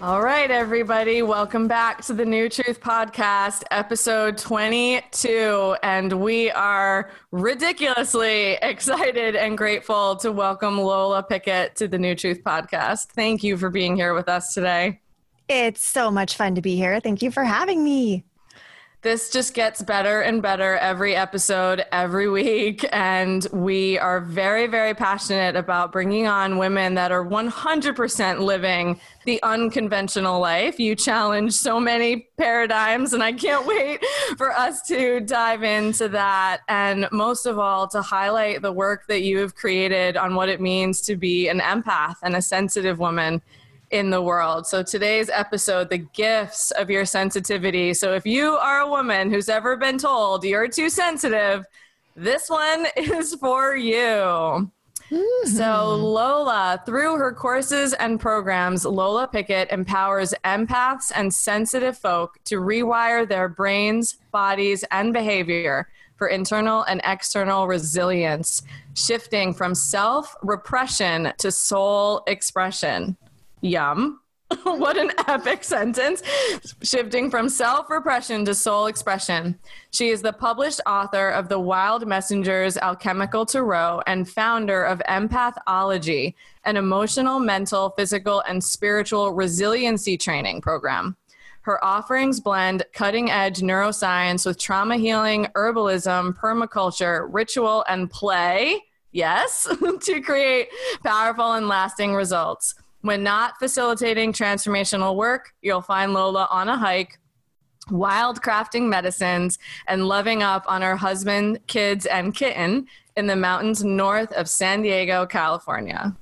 All right, everybody. Welcome back to the New Truth Podcast, episode 22. And we are ridiculously excited and grateful to welcome Lola Pickett to the New Truth Podcast. Thank you for being here with us today. It's so much fun to be here. Thank you for having me. This just gets better and better every episode, every week, and we are very, very passionate about bringing on women that are 100% living the unconventional life. You challenge so many paradigms, and I can't wait for us to dive into that, and most of all, to highlight the work that you have created on what it means to be an empath and a sensitive woman in the world. So today's episode, the gifts of your sensitivity. So if you are a woman who's ever been told you're too sensitive, this one is for you. Mm-hmm. So Lola, through her courses and programs, Lola Pickett empowers empaths and sensitive folk to rewire their brains, bodies, and behavior for internal and external resilience, shifting from self-repression to soul expression. Yum. What an epic sentence. Shifting from self-repression to soul expression. She is the published author of The Wild Messengers Alchemical Tarot and founder of Empathology, an emotional, mental, physical, and spiritual resiliency training program. Her offerings blend cutting-edge neuroscience with trauma healing, herbalism, permaculture, ritual, and play, yes, to create powerful and lasting results. When not facilitating transformational work, you'll find Lola on a hike, wild crafting medicines, and loving up on her husband, kids, and kitten in the mountains north of San Diego, California.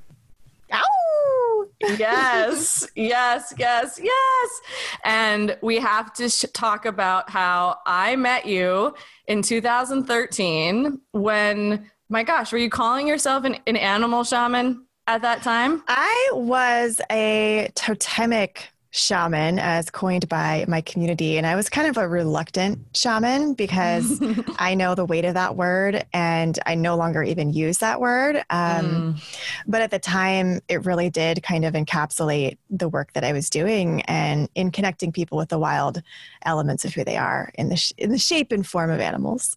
Ow! Yes, yes, yes, yes. And we have to talk about how I met you in 2013 when, my gosh, were you calling yourself an animal shaman? At that time? I was a totemic shaman as coined by my community. And I was kind of a reluctant shaman because I know the weight of that word and I no longer even use that word. But at the time, it really did kind of encapsulate the work that I was doing and in connecting people with the wild elements of who they are in the shape and form of animals.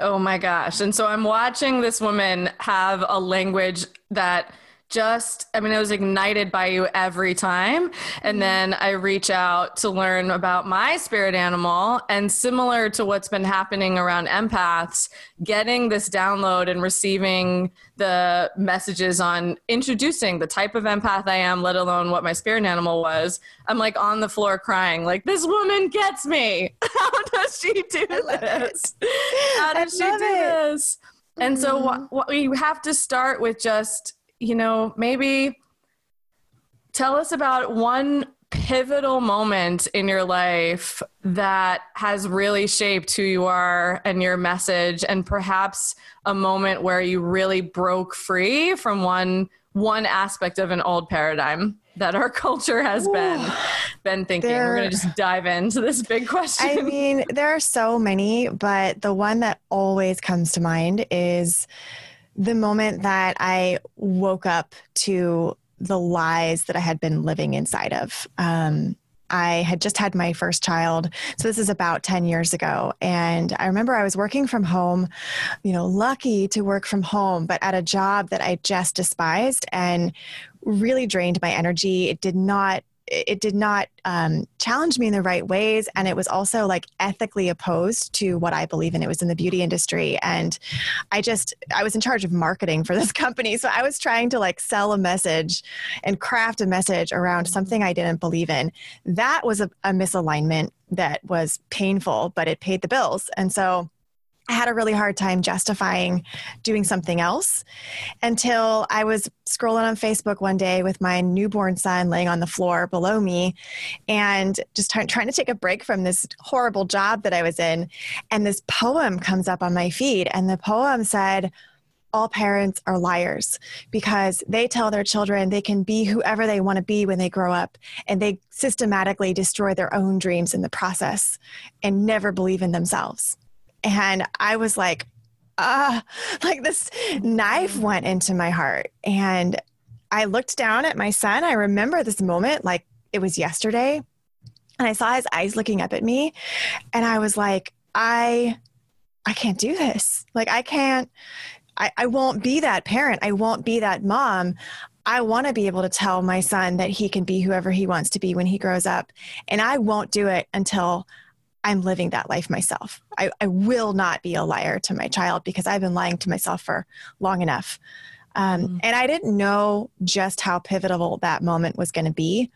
Oh my gosh. And so I'm watching this woman have a language that it was ignited by you every time. And then I reach out to learn about my spirit animal, and similar to what's been happening around empaths, getting this download and receiving the messages on introducing the type of empath I am, let alone what my spirit animal was. I'm like on the floor crying, like, this woman gets me. How does she do this? How does she do this? And so we have to start with just, you know, maybe tell us about one pivotal moment in your life that has really shaped who you are and your message, and perhaps a moment where you really broke free from one aspect of an old paradigm that our culture has been thinking. We're going to just dive into this big question. I mean, there are so many, but the one that always comes to mind is the moment that I woke up to the lies that I had been living inside of. I had just had my first child. So this is about 10 years ago. And I remember I was working from home, lucky to work from home, but at a job that I just despised and really drained my energy. It did not it did not challenge me in the right ways. And it was also like ethically opposed to what I believe in. It was in the beauty industry. And I was in charge of marketing for this company. So I was trying to like sell a message and craft a message around something I didn't believe in. That was a misalignment that was painful, but it paid the bills. And so I had a really hard time justifying doing something else until I was scrolling on Facebook one day with my newborn son laying on the floor below me and just trying to take a break from this horrible job that I was in. And this poem comes up on my feed, and the poem said, all parents are liars because they tell their children they can be whoever they want to be when they grow up, and they systematically destroy their own dreams in the process and never believe in themselves. And I was like, like this knife went into my heart. And I looked down at my son. I remember this moment like it was yesterday. And I saw his eyes looking up at me. And I was like, I can't do this. Like I won't be that parent. I won't be that mom. I want to be able to tell my son that he can be whoever he wants to be when he grows up. And I won't do it until I'm living that life myself. I will not be a liar to my child because I've been lying to myself for long enough. And I didn't know just how pivotal that moment was going to be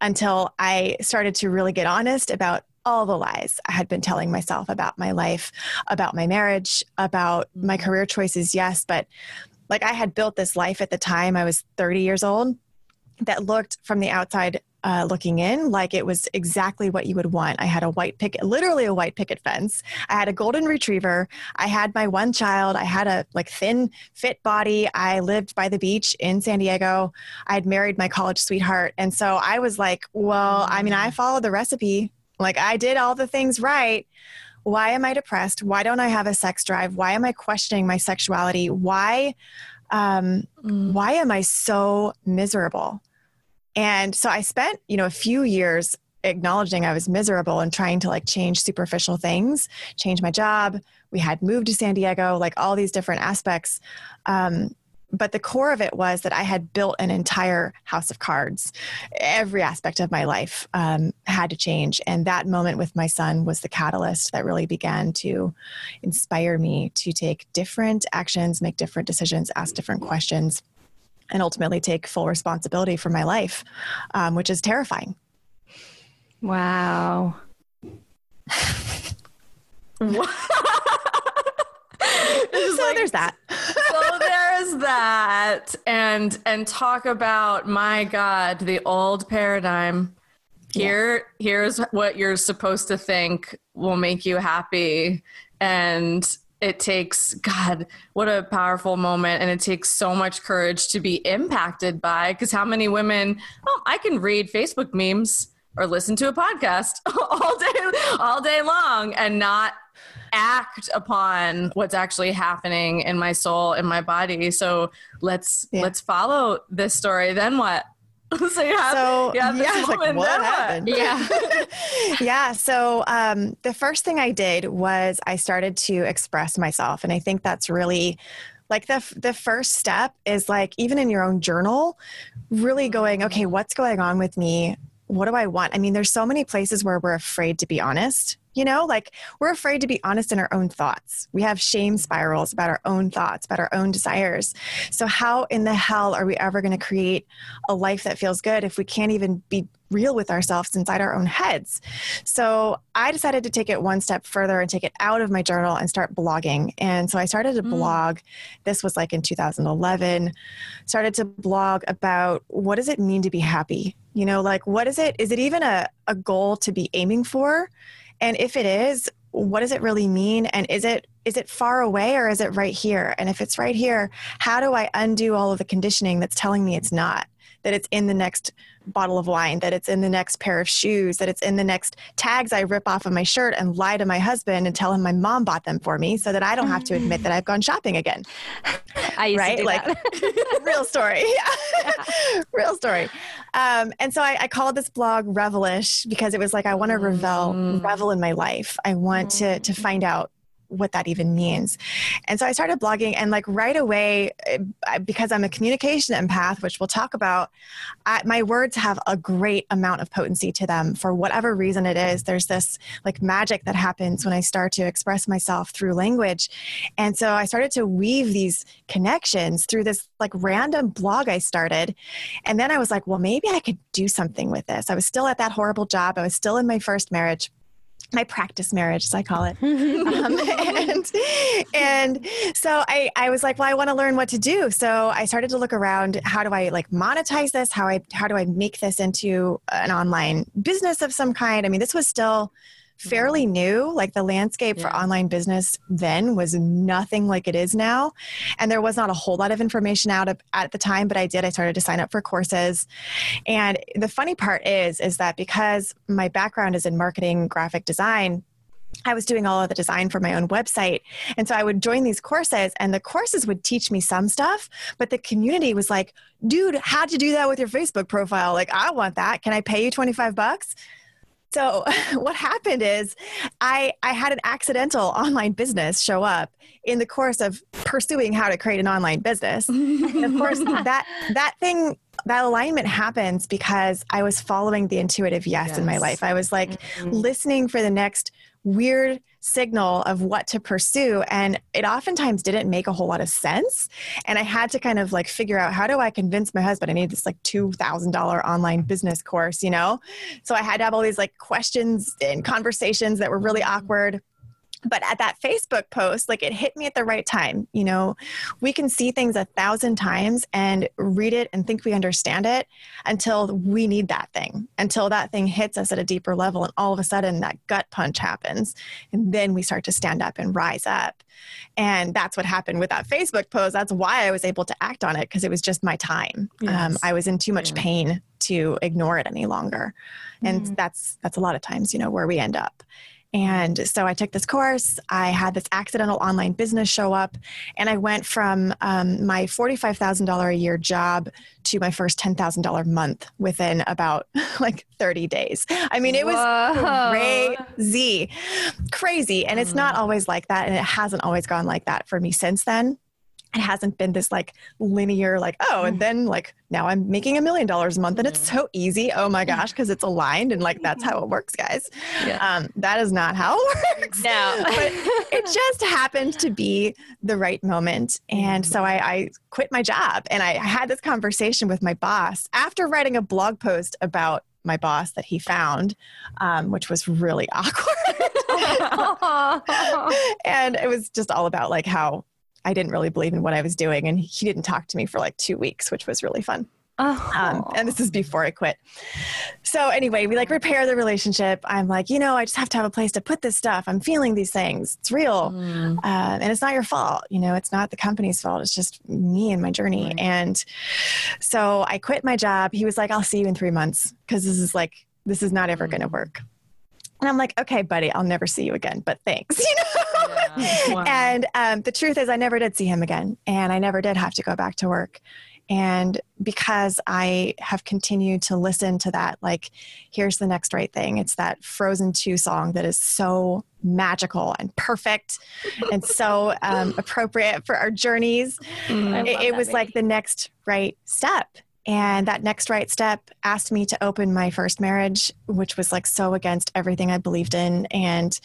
until I started to really get honest about all the lies I had been telling myself about my life, about my marriage, about my career choices. Yes. But like I had built this life at the time, I was 30 years old, that looked from the outside looking in, like it was exactly what you would want. I had a white picket, literally a white picket fence. I had a golden retriever. I had my one child. I had a like thin, fit body. I lived by the beach in San Diego. I had married my college sweetheart. And so I was like, well, I mean, I followed the recipe. Like I did all the things right. Why am I depressed? Why don't I have a sex drive? Why am I questioning my sexuality? Why am I so miserable? And so I spent, a few years acknowledging I was miserable and trying to like change superficial things, change my job. We had moved to San Diego, like all these different aspects. But the core of it was that I had built an entire house of cards. Every aspect of my life had to change. And that moment with my son was the catalyst that really began to inspire me to take different actions, make different decisions, ask different questions, and ultimately take full responsibility for my life, which is terrifying. Wow. There's that. So there's that. And talk about, my God, the old paradigm. Here's what you're supposed to think will make you happy. And it takes, God, what a powerful moment. And it takes so much courage to be impacted by, because how many women, I can read Facebook memes or listen to a podcast all day long and not act upon what's actually happening in my soul, in my body. So let's follow this story. Then what? So the first thing I did was I started to express myself. And I think that's really like the first step is like, even in your own journal, really going, okay, what's going on with me? What do I want? I mean, there's so many places where we're afraid to be honest. Like we're afraid to be honest in our own thoughts. We have shame spirals about our own thoughts, about our own desires. So how in the hell are we ever going to create a life that feels good if we can't even be real with ourselves inside our own heads? So I decided to take it one step further and take it out of my journal and start blogging. And so I started to blog. This was like in 2011, started to blog about what does it mean to be happy? Like what is it? Is it even a goal to be aiming for? And if it is, what does it really mean? And is it far away or is it right here? And if it's right here, how do I undo all of the conditioning that's telling me it's not? That it's in the next bottle of wine, that it's in the next pair of shoes, that it's in the next tags I rip off of my shirt and lie to my husband and tell him my mom bought them for me so that I don't have to admit that I've gone shopping again. I used to do that. Real story. Yeah. Real story. And so I called this blog Revelish because it was like, I want to revel in my life. I want to find out what that even means. And so I started blogging, and like right away, because I'm a communication empath, which we'll talk about, my words have a great amount of potency to them for whatever reason it is. There's this like magic that happens when I start to express myself through language. And so I started to weave these connections through this like random blog I started. And then I was like, well, maybe I could do something with this. I was still at that horrible job. I was still in my first marriage, my practice marriage, as I call it. And so I was like, well, I want to learn what to do. So I started to look around, how do I like monetize this? How do I make this into an online business of some kind? I mean, this was still fairly new. Like the landscape for online business then was nothing like it is now. And there was not a whole lot of information out at the time, but I started to sign up for courses. And the funny part is that because my background is in marketing, graphic design, I was doing all of the design for my own website. And so I would join these courses, and the courses would teach me some stuff, but the community was like, dude, how'd you do that with your Facebook profile? Like, I want that. Can I pay you $25? So what happened is I had an accidental online business show up in the course of pursuing how to create an online business. And of course, that alignment happens because I was following the intuitive yes in my life. I was like listening for the next weird signal of what to pursue. And it oftentimes didn't make a whole lot of sense. And I had to kind of like figure out, how do I convince my husband I need this like $2,000 online business course, you know? So I had to have all these like questions and conversations that were really awkward. But at that Facebook post, like it hit me at the right time. You know, we can see things 1,000 times and read it and think we understand it until we need that thing, until that thing hits us at a deeper level. And all of a sudden that gut punch happens. And then we start to stand up and rise up. And that's what happened with that Facebook post. That's why I was able to act on it, because it was just my time. Yes. I was in too much pain to ignore it any longer. And that's a lot of times, you know, where we end up. And so I took this course, I had this accidental online business show up, and I went from my $45,000 a year job to my first $10,000 month within about like 30 days. I mean, it was crazy. And it's not always like that. And it hasn't always gone like that for me since then. It hasn't been this like linear, like, oh, and then like now I'm making $1 million a month and it's so easy. Oh my gosh. 'Cause it's aligned. And like, that's how it works, guys. Yeah. That is not how it works. No. But it just happened to be the right moment. And so I quit my job, and I had this conversation with my boss after writing a blog post about my boss that he found, which was really awkward. And it was just all about like how I didn't really believe in what I was doing, and he didn't talk to me for like 2 weeks, which was really fun. Oh. And this is before I quit. So anyway, we like repair the relationship. I'm like, you know, I just have to have a place to put this stuff. I'm feeling these things. It's real. And it's not your fault. You know, it's not the company's fault. It's just me and my journey. Right. And so I quit my job. He was like, I'll see you in 3 months. 'Cause this is not ever going to work. And I'm like, okay, buddy, I'll never see you again, but thanks. You know? Yeah. Wow. And the truth is I never did see him again, and I never did have to go back to work. And because I have continued to listen to that, like, here's the next right thing. It's that Frozen 2 song that is so magical and perfect and so appropriate for our journeys. It was like the next right step. And that next right step asked me to open my first marriage, which was like so against everything I believed in. And,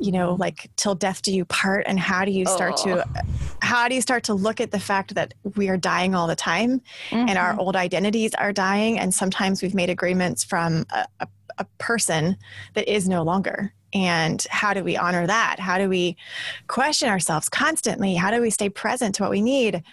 you know, like, till death do you part. And how do you start to look at the fact that we are dying all the time and our old identities are dying. And sometimes we've made agreements from a person that is no longer. And how do we honor that? How do we question ourselves constantly? How do we stay present to what we need?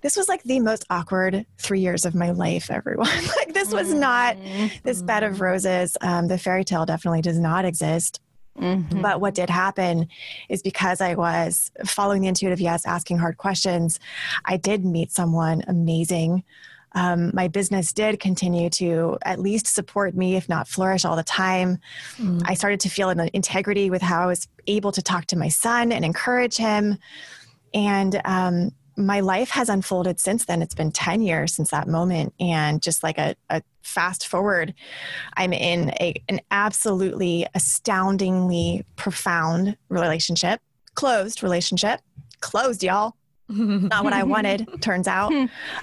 This was like the most awkward 3 years of my life, everyone. Like, this was not this bed of roses. The fairy tale definitely does not exist. But what did happen is, because I was following the intuitive yes, asking hard questions, I did meet someone amazing. My business did continue to at least support me, if not flourish all the time. I started to feel an integrity with how I was able to talk to my son and encourage him. And, my life has unfolded since then. It's been 10 years since that moment. And just like a fast forward, I'm in an absolutely astoundingly profound relationship Closed relationship. Closed, y'all. Not what I wanted, turns out.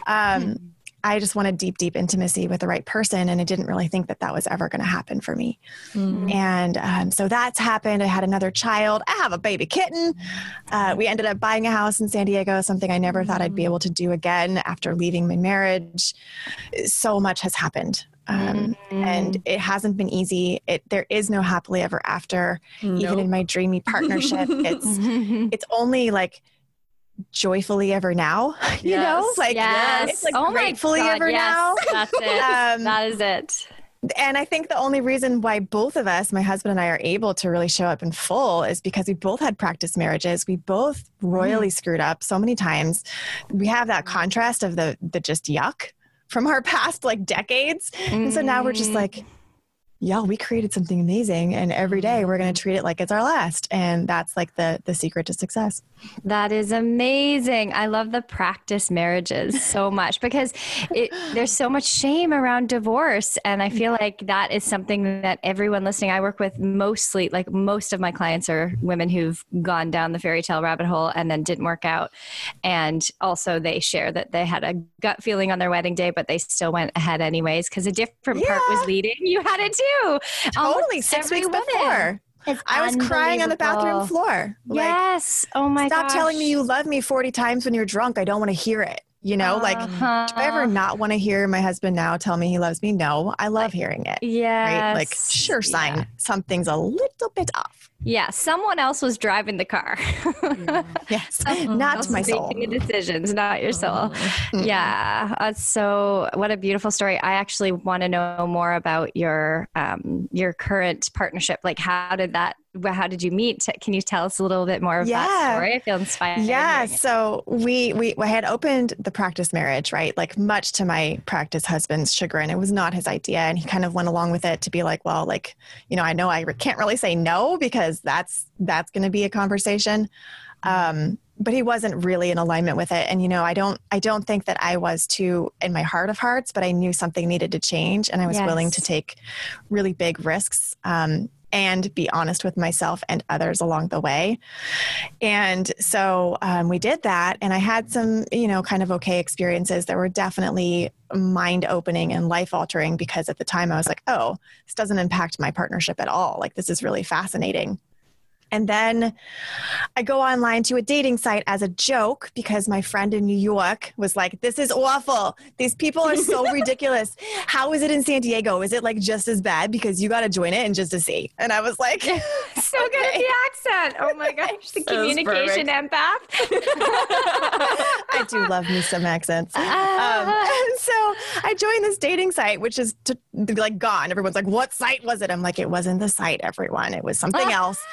I just wanted deep, deep intimacy with the right person. And I didn't really think that that was ever going to happen for me. Mm-hmm. And so that's happened. I had another child. I have a baby kitten. We ended up buying a house in San Diego, something I never thought I'd be able to do again after leaving my marriage. So much has happened. And it hasn't been easy. There is no happily ever after. Nope. Even in my dreamy partnership, it's only like joyfully ever now, you know, like, it's like gratefully ever now. That's it. That is it. And I think the only reason why both of us, my husband and I, are able to really show up in full is because we both had practice marriages. We both royally screwed up so many times. We have that contrast of the just yuck from our past like decades. And so now we're just like, y'all, we created something amazing, and every day we're going to treat it like it's our last. And that's like the secret to success. That is amazing. I love the practice marriages so much because there's so much shame around divorce. And I feel like that is something that everyone listening, I work with mostly, like most of my clients are women who've gone down the fairy tale rabbit hole and then didn't work out. And also they share that they had a gut feeling on their wedding day, but they still went ahead anyways, because a different part was leading. You had it too. Totally. 6 weeks before. I was crying on the bathroom floor. Yes. Like, oh my gosh. Stop telling me you love me 40 times when you're drunk. I don't want to hear it. You know, like, do I ever not want to hear my husband now tell me he loves me? No, I love hearing it. Yeah. Right? Like, sure sign. Yeah. Something's a little bit off. Yeah. Someone else was driving the car. Yes. Not my soul. Making the decisions, not your soul. Yeah. So what a beautiful story. I actually want to know more about your current partnership. Like, how did you meet? Can you tell us a little bit more of that story? I feel inspired. Yeah. So we had opened the practice marriage, right? Like, much to my practice husband's chagrin, it was not his idea. And he kind of went along with it to be like, well, like, you know I can't really say no because that's going to be a conversation. But he wasn't really in alignment with it. And, you know, I don't think that I was too in my heart of hearts, but I knew something needed to change. And I was willing to take really big risks, and be honest with myself and others along the way. And so we did that. And I had some, you know, kind of okay experiences that were definitely mind opening and life altering, because at the time I was like, oh, this doesn't impact my partnership at all. Like, this is really fascinating. And then I go online to a dating site as a joke because my friend in New York was like, this is awful. These people are so ridiculous. How is it in San Diego? Is it like just as bad? Because you got to join it and just to see. And I was like, so good at the accent. Oh my gosh. The communication empath. I do love me some accents. So I joined this dating site, which is like gone. Everyone's like, what site was it? I'm like, it wasn't the site, everyone. It was something else.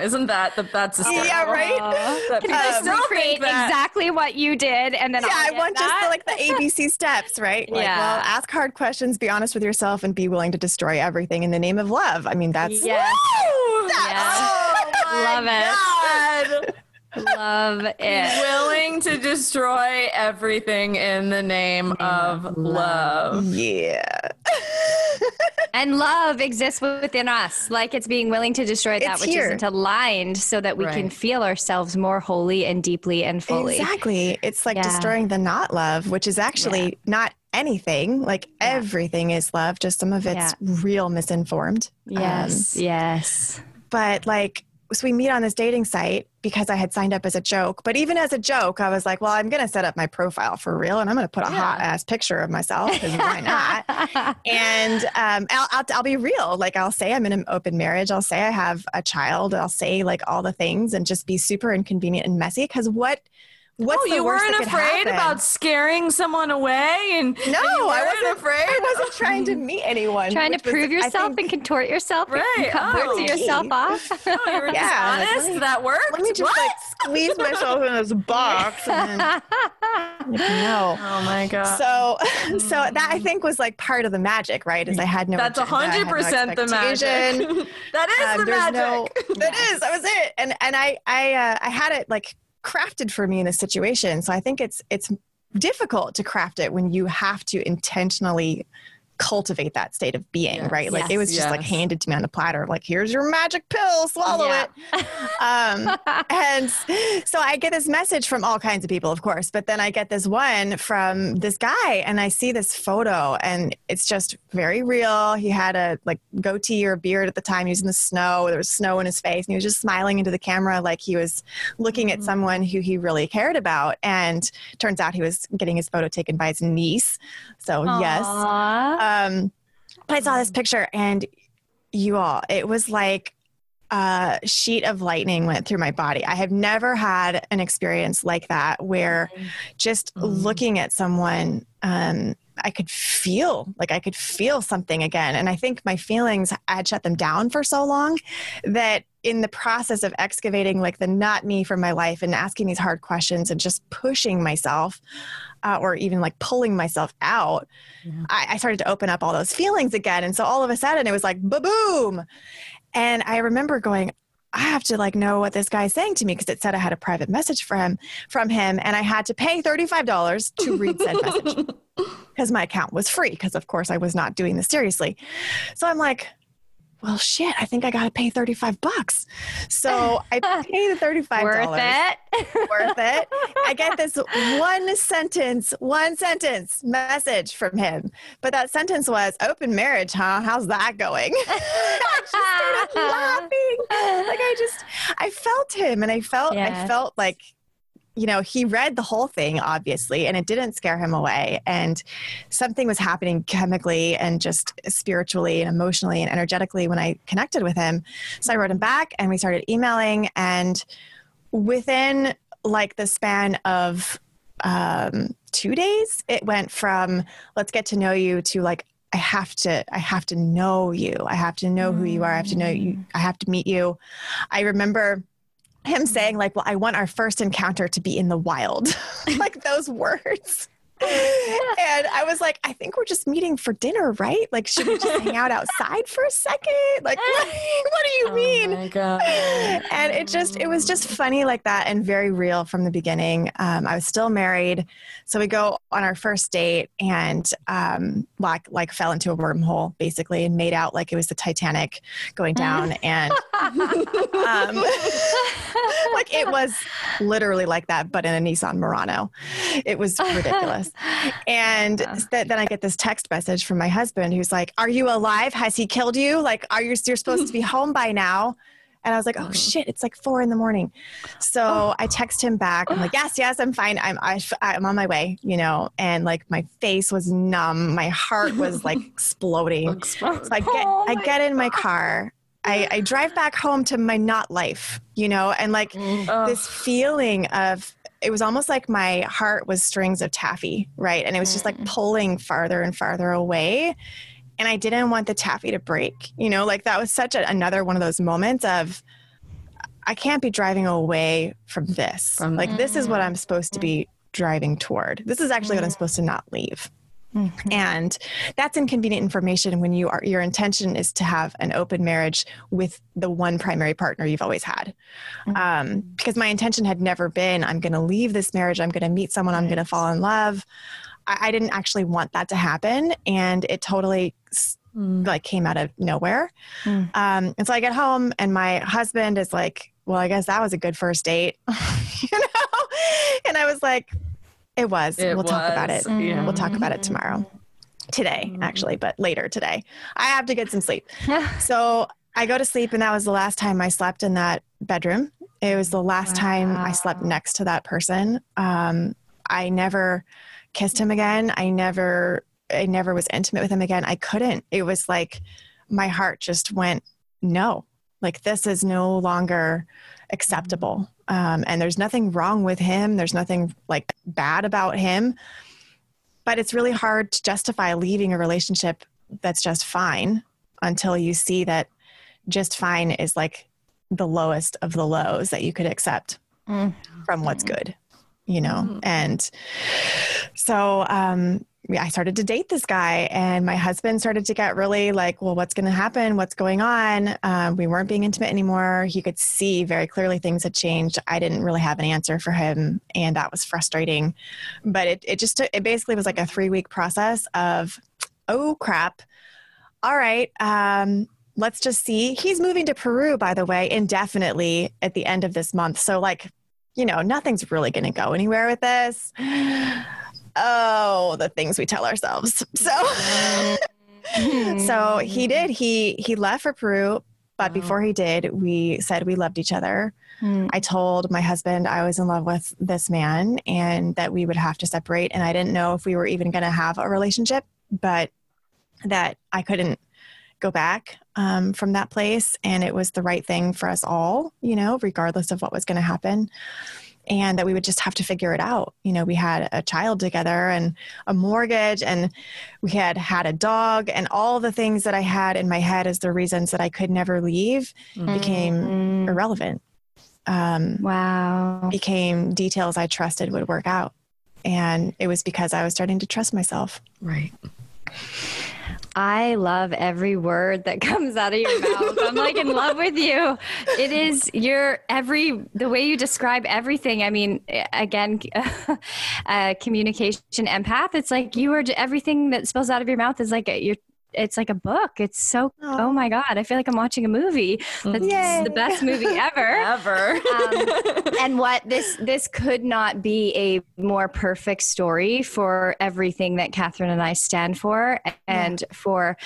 Isn't that that's the story? Yeah, right? Can I still recreate exactly what you did? And then I want just like the ABC steps, right? Like, well, ask hard questions, be honest with yourself, and be willing to destroy everything in the name of love. I mean, that's... Yes. Oh, love it. God. Love it. Willing to destroy everything in the name of love. Yeah. And love exists within us. Like, it's being willing to destroy that which isn't aligned so that we can feel ourselves more wholly and deeply and fully. Exactly. It's like destroying the not love, which is actually not anything. Like, everything is love. Just some of it's real misinformed. Yes. Yes. But like, so we meet on this dating site because I had signed up as a joke. But even as a joke, I was like, well, I'm going to set up my profile for real, and I'm going to put a hot ass picture of myself, because why not? And I'll be real. Like, I'll say I'm in an open marriage. I'll say I have a child. I'll say like all the things, and just be super inconvenient and messy, because you weren't afraid about scaring someone away? And no, I wasn't afraid. I wasn't trying to meet anyone. Trying to prove yourself and contort yourself and cover yourself off. Oh, you were just honest. Like, that worked? Let me just like squeeze myself in this box. And then, no. Oh my God. So that I think was like part of the magic, right? Is I had no... That's 100% the magic. That is the magic. That was it. And I had it like crafted for me in this situation. So I think it's difficult to craft it when you have to intentionally cultivate that state of being, right? Like it was just like handed to me on a platter, like, here's your magic pill, swallow it. And so I get this message from all kinds of people, of course, but then I get this one from this guy and I see this photo and it's just very real. He had a like goatee or beard at the time. He was in the snow. There was snow in his face and he was just smiling into the camera like he was looking at someone who he really cared about. And turns out he was getting his photo taken by his niece. So but I saw this picture and you all, it was like a sheet of lightning went through my body. I have never had an experience like that where just looking at someone, I could feel something again. And I think my feelings, I had shut them down for so long that in the process of excavating like the not me from my life and asking these hard questions and just pushing myself or even like pulling myself out, I started to open up all those feelings again. And so all of a sudden it was like, ba-boom. And I remember going, I have to like know what this guy's saying to me because it said I had a private message from him and I had to pay $35 to read said message because my account was free because of course I was not doing this seriously. So I'm like, well, shit, I think I got to pay $35. So I pay the $35. Worth it. I get this one sentence message from him. But that sentence was, open marriage, huh? How's that going? I just started laughing. Like I felt him and I felt like, you know, he read the whole thing, obviously, and it didn't scare him away. And something was happening chemically and just spiritually and emotionally and energetically when I connected with him. So I wrote him back and we started emailing. And within like the span of 2 days, it went from let's get to know you to like, I have to know you. I have to know who you are. I have to know you. I have to meet you. I remember him saying like, well, I want our first encounter to be in the wild, like those words. And I was like, I think we're just meeting for dinner, right? Like, should we just hang out outside for a second? Like, what do you mean? Oh my God. And it was just funny like that and very real from the beginning. I was still married. So we go on our first date and like fell into a wormhole basically and made out like it was the Titanic going down. And like it was literally like that, but in a Nissan Murano. It was ridiculous. And then I get this text message from my husband who's like, are you alive? Has he killed you? Like, you're supposed to be home by now. And I was like, oh shit, it's like 4 a.m. So I text him back. I'm like, yes, I'm fine. I'm on my way, you know? And like my face was numb. My heart was like exploding. So I get in my car. I drive back home to my not life, you know? And like this feeling of, it was almost like my heart was strings of taffy, right? And it was just like pulling farther and farther away. And I didn't want the taffy to break, you know, like that was such another one of those moments of, I can't be driving away from this. Like, this is what I'm supposed to be driving toward. This is actually what I'm supposed to not leave. Mm-hmm. And that's inconvenient information when your intention is to have an open marriage with the one primary partner you've always had. Because my intention had never been, I'm going to leave this marriage. I'm going to meet someone. I'm going to fall in love. I didn't actually want that to happen. And it totally like came out of nowhere. And so I get home and my husband is like, well, I guess that was a good first date, you know? And I was like, We'll talk about it. Yeah. We'll talk about it tomorrow. Today, actually, but later today. I have to get some sleep. So I go to sleep, and that was the last time I slept in that bedroom. It was the last time I slept next to that person. I never kissed him again. I never was intimate with him again. I couldn't. It was like my heart just went, no. Like, this is no longer acceptable. And there's nothing wrong with him. There's nothing like bad about him, but it's really hard to justify leaving a relationship that's just fine until you see that just fine is like the lowest of the lows that you could accept from what's good, you know? And so, I started to date this guy and my husband started to get really like, well, what's going to happen? What's going on? We weren't being intimate anymore. He could see very clearly things had changed. I didn't really have an answer for him. And that was frustrating, but it basically was like a 3-week process of, oh crap, all right, let's just see. He's moving to Peru, by the way, indefinitely at the end of this month. So like, you know, nothing's really going to go anywhere with this. Oh, the things we tell ourselves. So, so he did, he left for Peru, but before he did, we said we loved each other. I told my husband I was in love with this man and that we would have to separate. And I didn't know if we were even going to have a relationship, but that I couldn't go back from that place. And it was the right thing for us all, you know, regardless of what was going to happen, and that we would just have to figure it out. You know, we had a child together and a mortgage, and we had had a dog, and all the things that I had in my head as the reasons that I could never leave became irrelevant. Became details I trusted would work out. And it was because I was starting to trust myself. Right. I love every word that comes out of your mouth. I'm like in love with you. It is your the way you describe everything. I mean, again, communication empath. It's like you are everything that spills out of your mouth is like it's like a book. It's so, oh my God, I feel like I'm watching a movie. That's the best movie ever. And what this could not be a more perfect story for everything that Catherine and I stand for, and for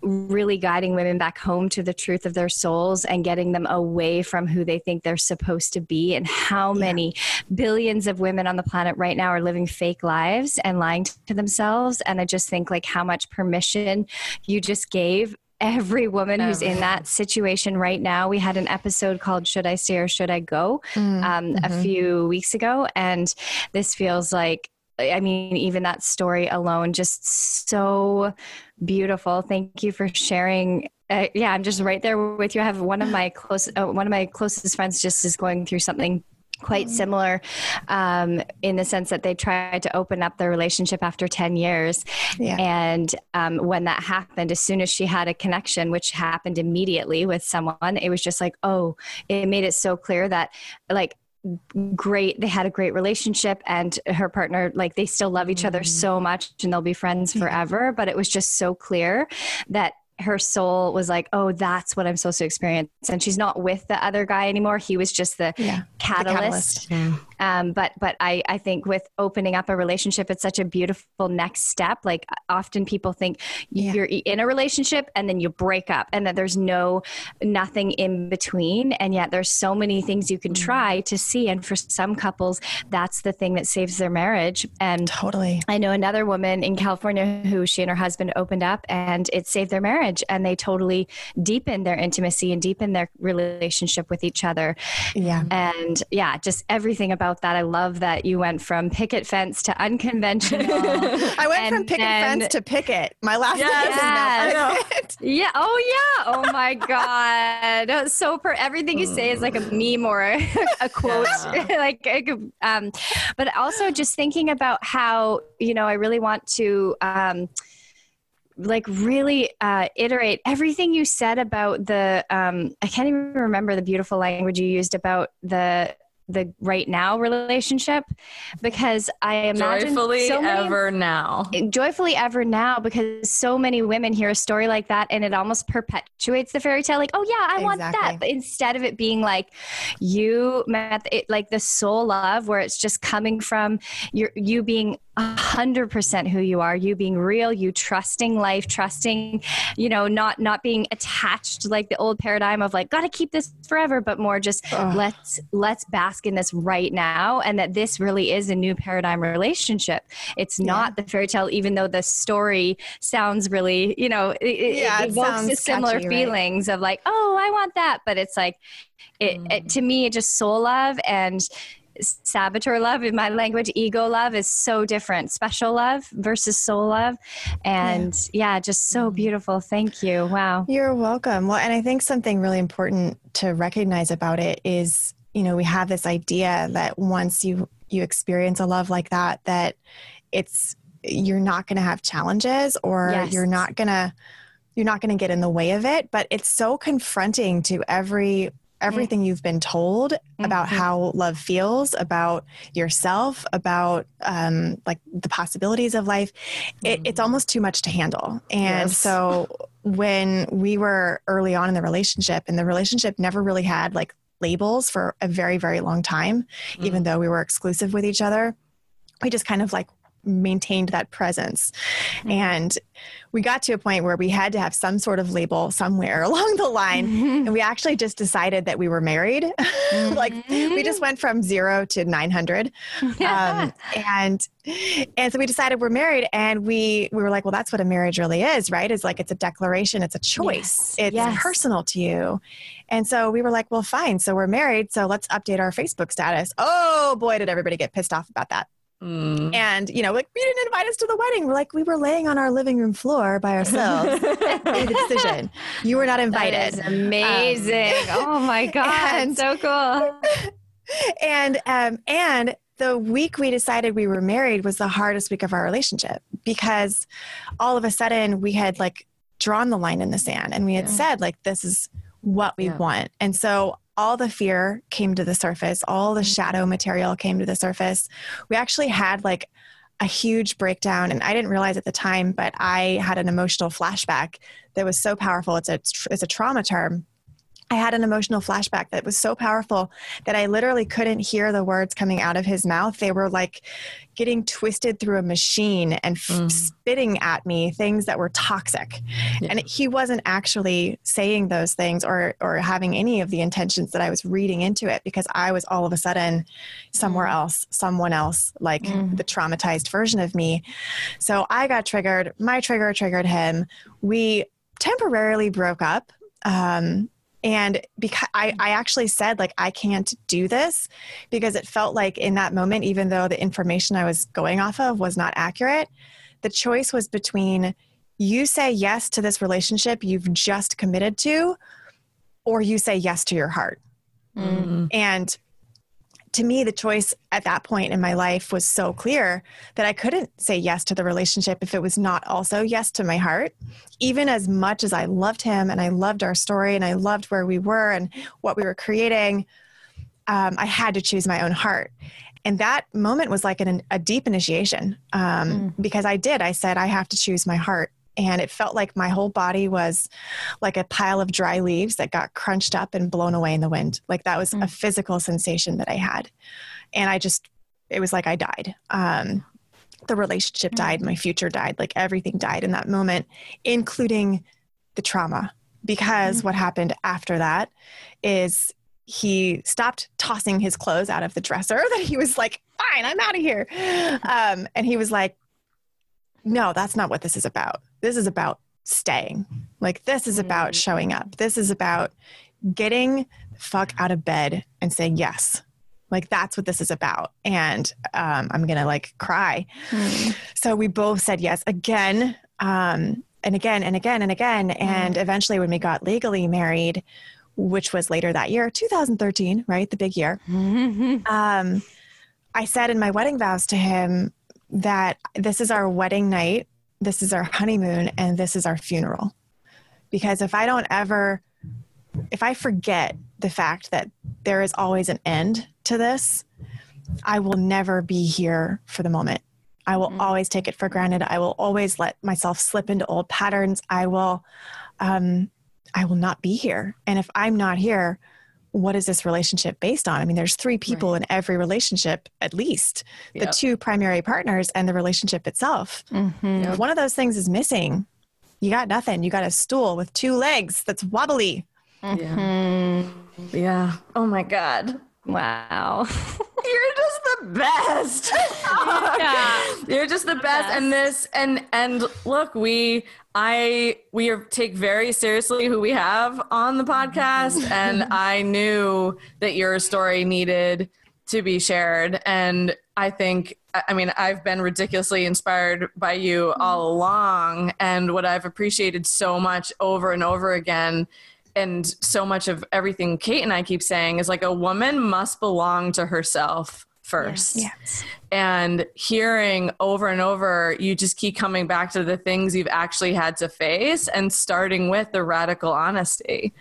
really guiding women back home to the truth of their souls and getting them away from who they think they're supposed to be, and how many billions of women on the planet right now are living fake lives and lying to themselves. And I just think like how much permission you just gave every woman who's in that situation right now. We had an episode called Should I Stay or Should I Go a few weeks ago. And this feels like, I mean, even that story alone, just so beautiful. Thank you for sharing. Yeah, I'm just right there with you. I have one of my closest friends just is going through something quite similar, in the sense that they tried to open up their relationship after 10 years. And when that happened, as soon as she had a connection, which happened immediately with someone, it was just like, oh, it made it so clear that like, great, they had a great relationship, and her partner, like they still love each other so much and they'll be friends forever. But it was just so clear that her soul was like, oh, that's what I'm supposed to experience. And she's not with the other guy anymore. He was just the catalyst. But I think with opening up a relationship, it's such a beautiful next step. Like often people think you're in a relationship and then you break up and that there's nothing in between. And yet there's so many things you can try to see. And for some couples, that's the thing that saves their marriage. And totally, I know another woman in California who she and her husband opened up and it saved their marriage, and they totally deepened their intimacy and deepened their relationship with each other. Yeah. And just everything about that. I love that you went from picket fence to unconventional. I went from picket fence to picket. My last name is now. Yeah. Oh yeah. Oh my God. So everything you say is like a meme or a quote. But also just thinking about how, you know, I really want to, iterate everything you said about the, I can't even remember the beautiful language you used about the right now relationship, because I imagine joyfully ever now, because so many women hear a story like that and it almost perpetuates the fairy tale. Like, oh yeah, I want that. But instead of it being like you met it, like the soul love where it's just coming from you being 100% who you are, you being real, you trusting life, trusting, you know, not being attached like the old paradigm of like, got to keep this forever, but more just let's bask in this right now. And that this really is a new paradigm relationship. It's not the fairy tale, even though the story sounds really, you know, it evokes similar catchy, feelings of like, oh, I want that. But it's like, it to me, just soul love and saboteur love in my language, ego love is so different. Special love versus soul love. And just so beautiful. Thank you. Wow. You're welcome. Well, and I think something really important to recognize about it is, you know, we have this idea that once you experience a love like that, that you're not going to have challenges or you're not going to get in the way of it. But it's so confronting to every everything you've been told about how love feels, about yourself, about like the possibilities of life, it's almost too much to handle. And so when we were early on in the relationship, and the relationship never really had like labels for a very, very long time, even though we were exclusive with each other, we just kind of like maintained that presence. And we got to a point where we had to have some sort of label somewhere along the line. And we actually just decided that we were married. Like we just went from 0 to 900. And so we decided we're married, and we were like, well, that's what a marriage really is, right? It's like, it's a declaration. It's a choice. It's personal to you. And so we were like, well, fine. So we're married. So let's update our Facebook status. Oh boy, did everybody get pissed off about that. And, you know, like, you didn't invite us to the wedding. We're like, we were laying on our living room floor by ourselves. Made a decision. You were not invited. That is amazing. Oh my God. And, so cool. And the week we decided we were married was the hardest week of our relationship, because all of a sudden we had like drawn the line in the sand, and we had said like, this is what we want. And so all the fear came to the surface. All the shadow material came to the surface. We actually had like a huge breakdown, and I didn't realize at the time, but I had an emotional flashback that was so powerful. It's a trauma term. I had an emotional flashback that was so powerful that I literally couldn't hear the words coming out of his mouth. They were like getting twisted through a machine and spitting at me things that were toxic. And he wasn't actually saying those things or having any of the intentions that I was reading into it, because I was all of a sudden somewhere else, someone else, like the traumatized version of me. So I got triggered. My trigger triggered him. We temporarily broke up. And because I actually said, like, I can't do this, because it felt like in that moment, even though the information I was going off of was not accurate, the choice was between you say yes to this relationship you've just committed to, or you say yes to your heart. And to me, the choice at that point in my life was so clear that I couldn't say yes to the relationship if it was not also yes to my heart. Even as much as I loved him and I loved our story and I loved where we were and what we were creating, I had to choose my own heart. And that moment was like a deep initiation, because I said, I have to choose my heart. And it felt like my whole body was like a pile of dry leaves that got crunched up and blown away in the wind. Like that was a physical sensation that I had. And it was like I died. The relationship died. My future died. Like everything died in that moment, including the trauma. Because what happened after that is he stopped tossing his clothes out of the dresser. That he was like, fine, I'm out of here. And he was like, no, that's not what this is about. This is about staying. Like, this is about showing up. This is about getting the fuck out of bed and saying yes. Like, that's what this is about. And I'm going to, like, cry. So we both said yes again, and again and again and again. And eventually when we got legally married, which was later that year, 2013, right? The big year. I said in my wedding vows to him that this is our wedding night, this is our honeymoon, and this is our funeral. Because if I forget the fact that there is always an end to this, I will never be here for the moment. I will always take it for granted. I will always let myself slip into old patterns. I will not be here. And if I'm not here, what is this relationship based on? I mean, there's three people in every relationship, at least the two primary partners and the relationship itself. If one of those things is missing, you got nothing. You got a stool with two legs that's wobbly. Oh my God. Wow. You're just the best. You're just the best. And this, and look, we take very seriously who we have on the podcast. And I knew that your story needed to be shared. And I've been ridiculously inspired by you all along. And what I've appreciated so much over and over again, and so much of everything Kate and I keep saying, is like, a woman must belong to herself first. Yes. And hearing over and over, you just keep coming back to the things you've actually had to face and starting with the radical honesty.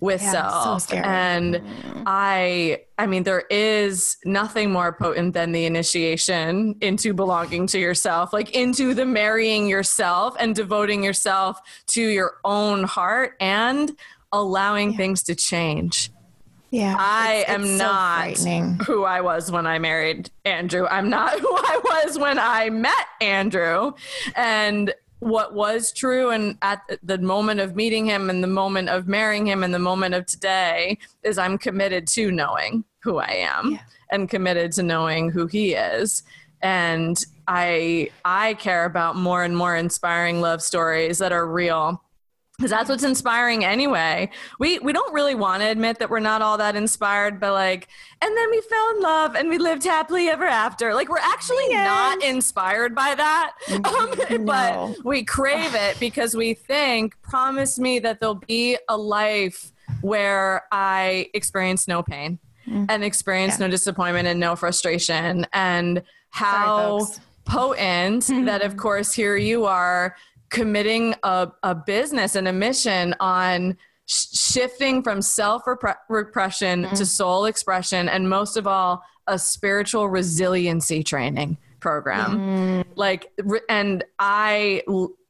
with self. So and I mean, there is nothing more potent than the initiation into belonging to yourself, like into the marrying yourself and devoting yourself to your own heart and allowing things to change. Yeah, I am not who I was when I married Andrew. I'm not who I was when I met Andrew. And what was true and at the moment of meeting him and the moment of marrying him and the moment of today is I'm committed to knowing who I am and committed to knowing who he is. And I care about more and more inspiring love stories that are real, because that's what's inspiring anyway. We don't really want to admit that we're not all that inspired, but like, and then we fell in love and we lived happily ever after. Like, we're actually not inspired by that, but we crave it because we think, promise me that there'll be a life where I experience no pain and experience no disappointment and no frustration. And how potent that, of course, here you are, committing a business and a mission on shifting from self-repression to soul expression, and most of all, a spiritual resiliency training program. Like, and I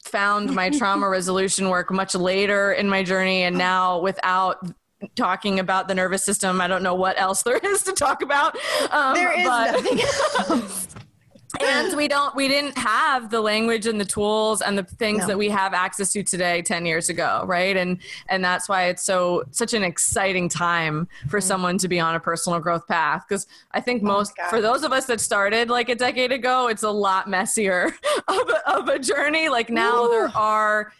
found my trauma resolution work much later in my journey, and now without talking about the nervous system, I don't know what else there is to talk about. Nothing else. And we didn't have the language and the tools and the things that we have access to today 10 years ago, right? And that's why it's such an exciting time for someone to be on a personal growth path, because I think for those of us that started like a decade ago, it's a lot messier of a journey. Like, now there are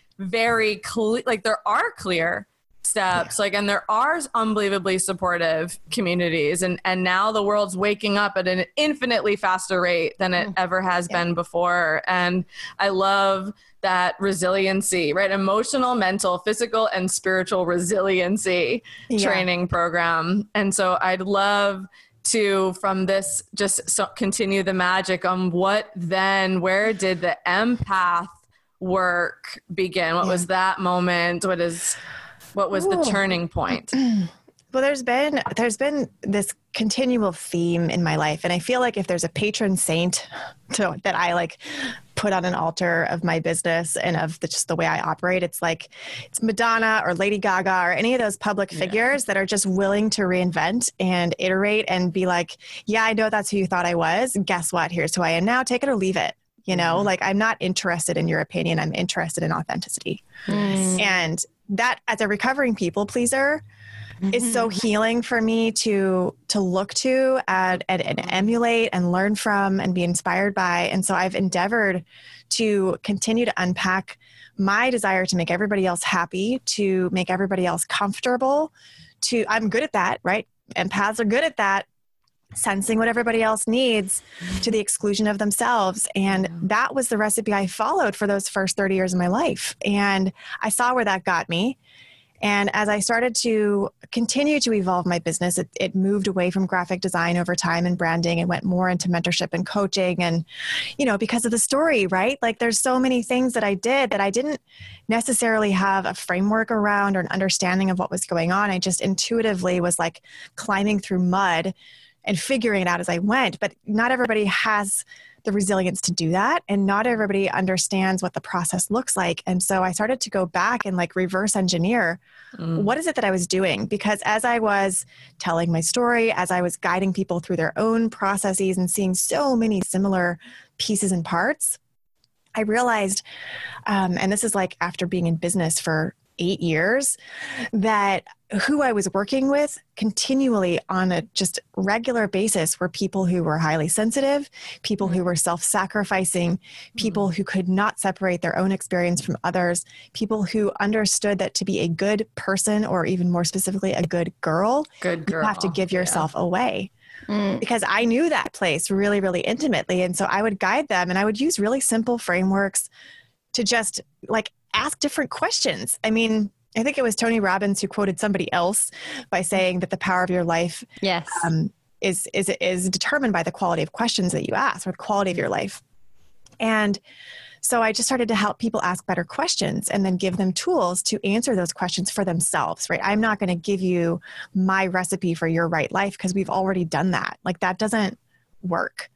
clear steps, like, and there are unbelievably supportive communities, and now the world's waking up at an infinitely faster rate than it ever has been before. And I love that resiliency, right? Emotional, mental, physical, and spiritual resiliency training program. And so I'd love to, from this, just continue the magic on what then, where did the empath work begin? What was that moment? What was the turning point? Well, there's been this continual theme in my life. And I feel like if there's a patron saint that I like put on an altar of my business and of just the way I operate, it's like, it's Madonna or Lady Gaga or any of those public figures that are just willing to reinvent and iterate and be like, yeah, I know that's who you thought I was. Guess what? Here's who I am now. Take it or leave it. You know, like, I'm not interested in your opinion. I'm interested in authenticity. And that, as a recovering people pleaser, is so healing for me to look to and emulate and learn from and be inspired by. And so I've endeavored to continue to unpack my desire to make everybody else happy, to make everybody else comfortable. I'm good at that, right? Empaths are good at that, sensing what everybody else needs to the exclusion of themselves. And that was the recipe I followed for those first 30 years of my life. And I saw where that got me. And as I started to continue to evolve my business, it moved away from graphic design over time and branding and went more into mentorship and coaching. And, you know, because of the story, right? Like, there's so many things that I did that I didn't necessarily have a framework around or an understanding of what was going on. I just intuitively was like climbing through mud and figuring it out as I went. But not everybody has the resilience to do that. And not everybody understands what the process looks like. And so I started to go back and like reverse engineer. What is it that I was doing? Because as I was telling my story, as I was guiding people through their own processes and seeing so many similar pieces and parts, I realized, and this is like after being in business for 8 years, that who I was working with continually on a just regular basis were people who were highly sensitive, people who were self-sacrificing, people who could not separate their own experience from others, people who understood that to be a good person, or even more specifically, a good girl, you have to give yourself away. Because I knew that place really, really intimately. And so I would guide them, and I would use really simple frameworks to just like ask different questions. I mean, I think it was Tony Robbins who quoted somebody else by saying that the power of your life is determined by the quality of questions that you ask, or the quality of your life. And so I just started to help people ask better questions and then give them tools to answer those questions for themselves, right? I'm not going to give you my recipe for your right life because we've already done that. Like that doesn't work.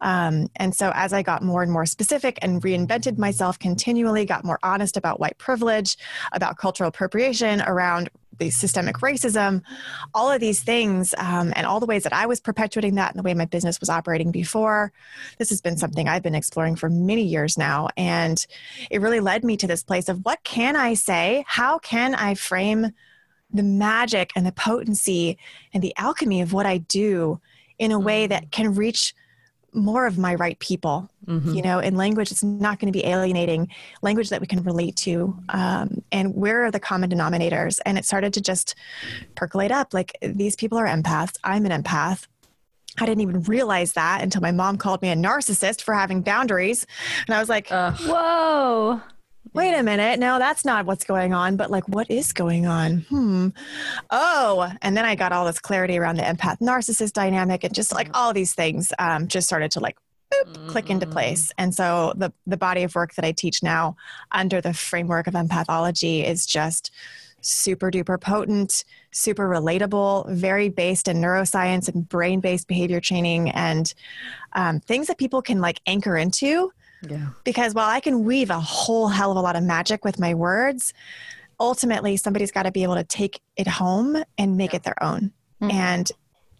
And so as I got more and more specific and reinvented myself continually, got more honest about white privilege, about cultural appropriation, around the systemic racism, all of these things, and all the ways that I was perpetuating that and the way my business was operating before. This has been something I've been exploring for many years now. And it really led me to this place of what can I say? How can I frame the magic and the potency and the alchemy of what I do in a way that can reach more of my right people, you know, in language, it's not going to be alienating, language that we can relate to. And where are the common denominators? And it started to just percolate up. Like these people are empaths. I'm an empath. I didn't even realize that until my mom called me a narcissist for having boundaries. And I was like, whoa, wait a minute. No, that's not what's going on. But like, what is going on? Oh, and then I got all this clarity around the empath narcissist dynamic and just like all these things just started to like click into place. And so the body of work that I teach now under the framework of empathology is just super duper potent, super relatable, very based in neuroscience and brain-based behavior training and things that people can like anchor into. Yeah. Because while I can weave a whole hell of a lot of magic with my words, ultimately somebody's got to be able to take it home and make it their own. And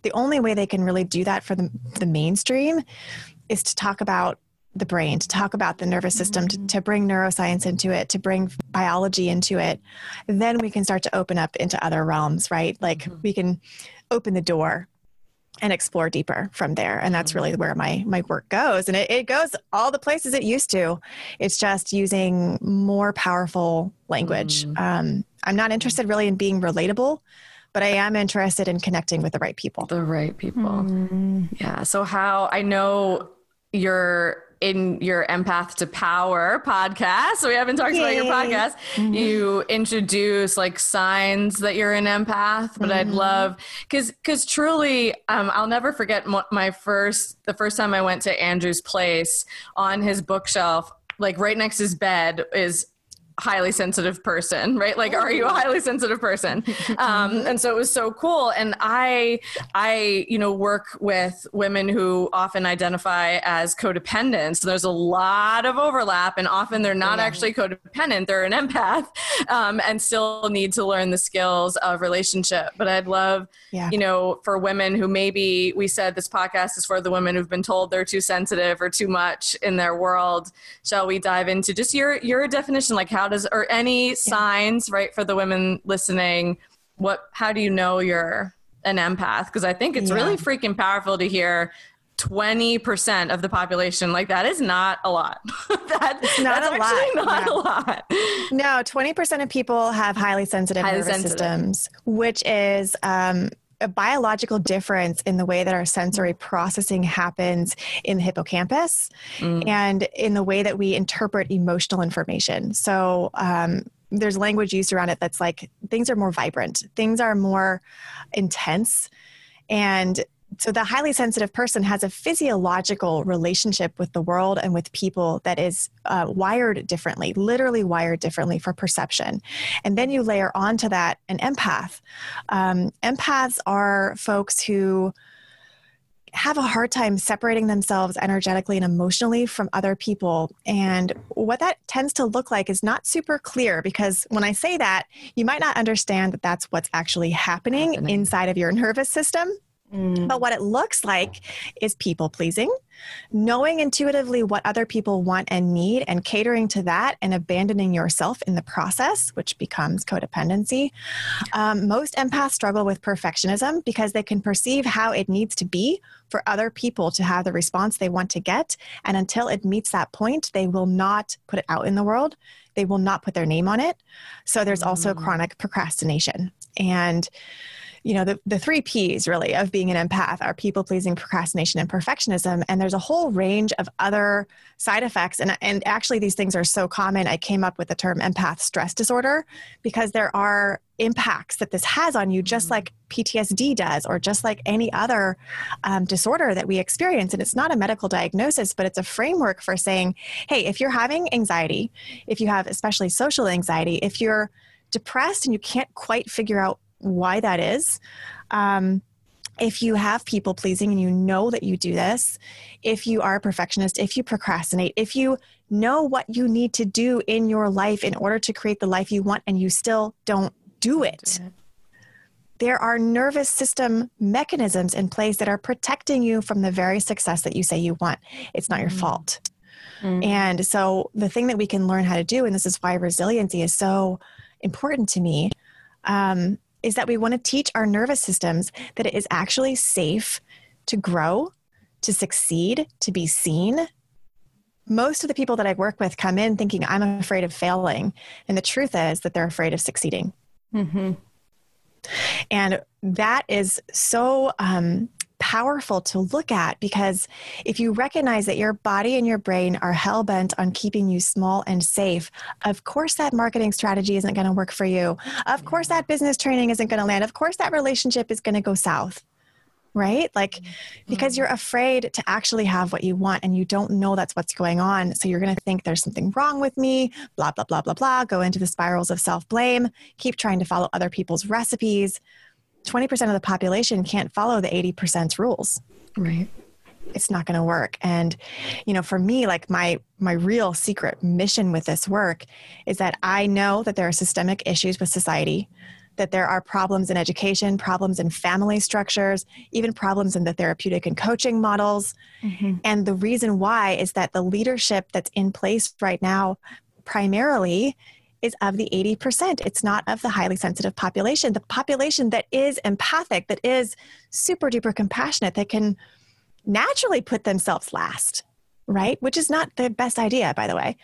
the only way they can really do that for the mainstream is to talk about the brain, to talk about the nervous system, to bring neuroscience into it, to bring biology into it. And then we can start to open up into other realms, right? Like we can open the door and explore deeper from there. And that's really where my work goes. And it goes all the places it used to. It's just using more powerful language. I'm not interested really in being relatable, but I am interested in connecting with the right people. The right people. Yeah. So how, I know you're in your Empath to Power podcast. So we haven't talked about your podcast. You introduce like signs that you're an empath, but I'd love, cause truly, I'll never forget the first time I went to Andrew's place. On his bookshelf, like right next to his bed is highly sensitive person, right? Like, are you a highly sensitive person? And so it was so cool. And I, you know, work with women who often identify as codependent. So there's a lot of overlap, and often they're not actually codependent. They're an empath, and still need to learn the skills of relationship. But I'd love, you know, for women who maybe, we said this podcast is for the women who've been told they're too sensitive or too much in their world. Shall we dive into just your definition? Like how does, or any signs, right, for the women listening, how do you know you're an empath? Because I think it's really freaking powerful to hear 20% of the population. Like that is not a lot. That's not a lot. No, 20% of people have highly sensitive nervous systems, which is a biological difference in the way that our sensory processing happens in the hippocampus and in the way that we interpret emotional information. So there's language used around it that's like things are more vibrant, things are more intense. And so the highly sensitive person has a physiological relationship with the world and with people that is wired differently, literally wired differently for perception. And then you layer onto that an empath. Empaths are folks who have a hard time separating themselves energetically and emotionally from other people. And what that tends to look like is not super clear, because when I say that, you might not understand that that's what's actually happening inside of your nervous system. But what it looks like is people pleasing, knowing intuitively what other people want and need and catering to that and abandoning yourself in the process, which becomes codependency. Most empaths struggle with perfectionism because they can perceive how it needs to be for other people to have the response they want to get. And until it meets that point, they will not put it out in the world. They will not put their name on it. So there's also chronic procrastination. And you know, the three Ps really of being an empath are people pleasing, procrastination, and perfectionism. And there's a whole range of other side effects. And actually these things are so common. I came up with the term empath stress disorder because there are impacts that this has on you, just like PTSD does, or just like any other disorder that we experience. And it's not a medical diagnosis, but it's a framework for saying, hey, if you're having anxiety, if you have especially social anxiety, if you're depressed and you can't quite figure out why that is, if you have people pleasing and you know that you do this, if you are a perfectionist, if you procrastinate, if you know what you need to do in your life in order to create the life you want and you still don't do it. There are nervous system mechanisms in place that are protecting you from the very success that you say you want. It's not your fault. And so the thing that we can learn how to do, and this is why resiliency is so important to me, is that we want to teach our nervous systems that it is actually safe to grow, to succeed, to be seen. Most of the people that I work with come in thinking, I'm afraid of failing. And the truth is that they're afraid of succeeding. Mm-hmm. And that is so powerful to look at, because if you recognize that your body and your brain are hell-bent on keeping you small and safe, of course that marketing strategy isn't going to work for you. Of course that business training isn't going to land. Of course that relationship is going to go south, right? Like, because you're afraid to actually have what you want and you don't know that's what's going on. So you're going to think there's something wrong with me, blah, blah, blah, blah, blah, go into the spirals of self-blame, keep trying to follow other people's recipes. 20% of the population can't follow the 80% rules. Right. It's not going to work. And, you know, for me, like my real secret mission with this work is that I know that there are systemic issues with society, that there are problems in education, problems in family structures, even problems in the therapeutic and coaching models. Mm-hmm. And the reason why is that the leadership that's in place right now primarily is of the 80%. It's not of the highly sensitive population, the population that is empathic, that is super duper compassionate, that can naturally put themselves last, right? Which is not the best idea, by the way,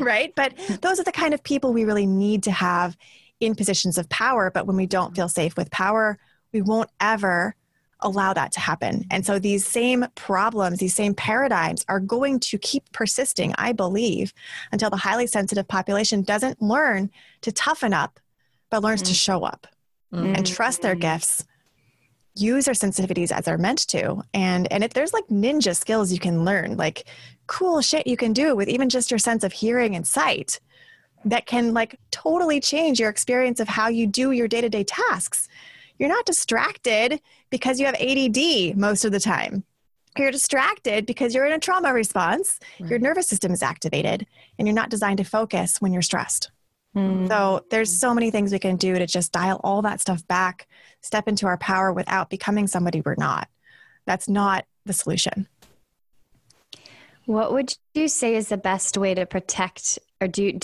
right? But those are the kind of people we really need to have in positions of power. But when we don't feel safe with power, we won't ever allow that to happen. And so these same problems, these same paradigms are going to keep persisting, I believe, until the highly sensitive population doesn't learn to toughen up, but learns to show up and trust their gifts, use their sensitivities as they're meant to. And if there's like ninja skills you can learn, like cool shit you can do with even just your sense of hearing and sight that can like totally change your experience of how you do your day-to-day tasks. You're not distracted because you have ADD most of the time. You're distracted because you're in a trauma response. Right. Your nervous system is activated and you're not designed to focus when you're stressed. Mm-hmm. So there's so many things we can do to just dial all that stuff back, step into our power without becoming somebody we're not. That's not the solution. What would you say is the best way to protect, or do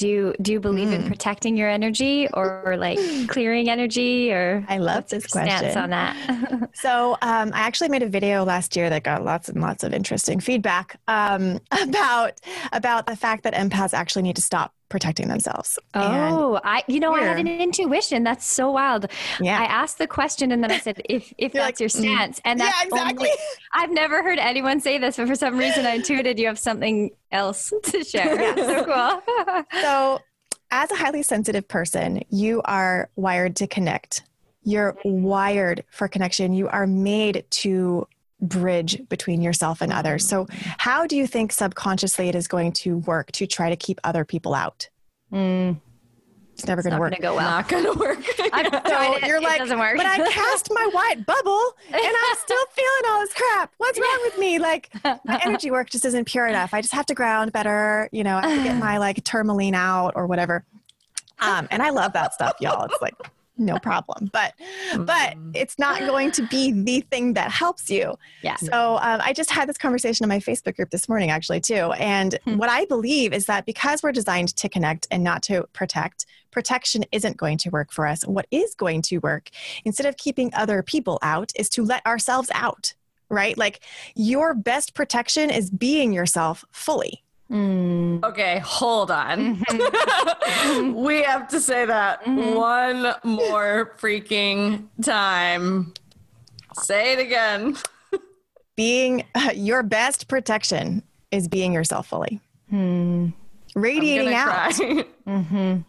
you believe in protecting your energy or like clearing energy? Or I love this question. Stance on that. So I actually made a video last year that got lots and lots of interesting feedback about the fact that empaths actually need to stop protecting themselves. Oh, I had an intuition. That's so wild. Yeah. I asked the question and then I said, if that's like, your stance. And that's exactly. I've never heard anyone say this, but for some reason I intuited you have something else to share. Yeah. So cool. So as a highly sensitive person, you are wired to connect. You're wired for connection. You are made to bridge between yourself and others. So how do you think subconsciously it is going to work to try to keep other people out? It's never going to work. It's not going to work. So you're like, but I cast my white bubble and I'm still feeling all this crap. What's wrong with me? Like my energy work just isn't pure enough. I just have to ground better. You know, I have to get my like tourmaline out or whatever. And I love that stuff, y'all. It's like, no problem. But it's not going to be the thing that helps you. Yeah. So I just had this conversation in my Facebook group this morning, actually, too. And what I believe is that because we're designed to connect and not to protect, protection isn't going to work for us. What is going to work, instead of keeping other people out, is to let ourselves out, right? Like your best protection is being yourself fully. Okay, hold on. We have to say that one more freaking time. Say it again. Being your best protection is being yourself fully. Radiating out.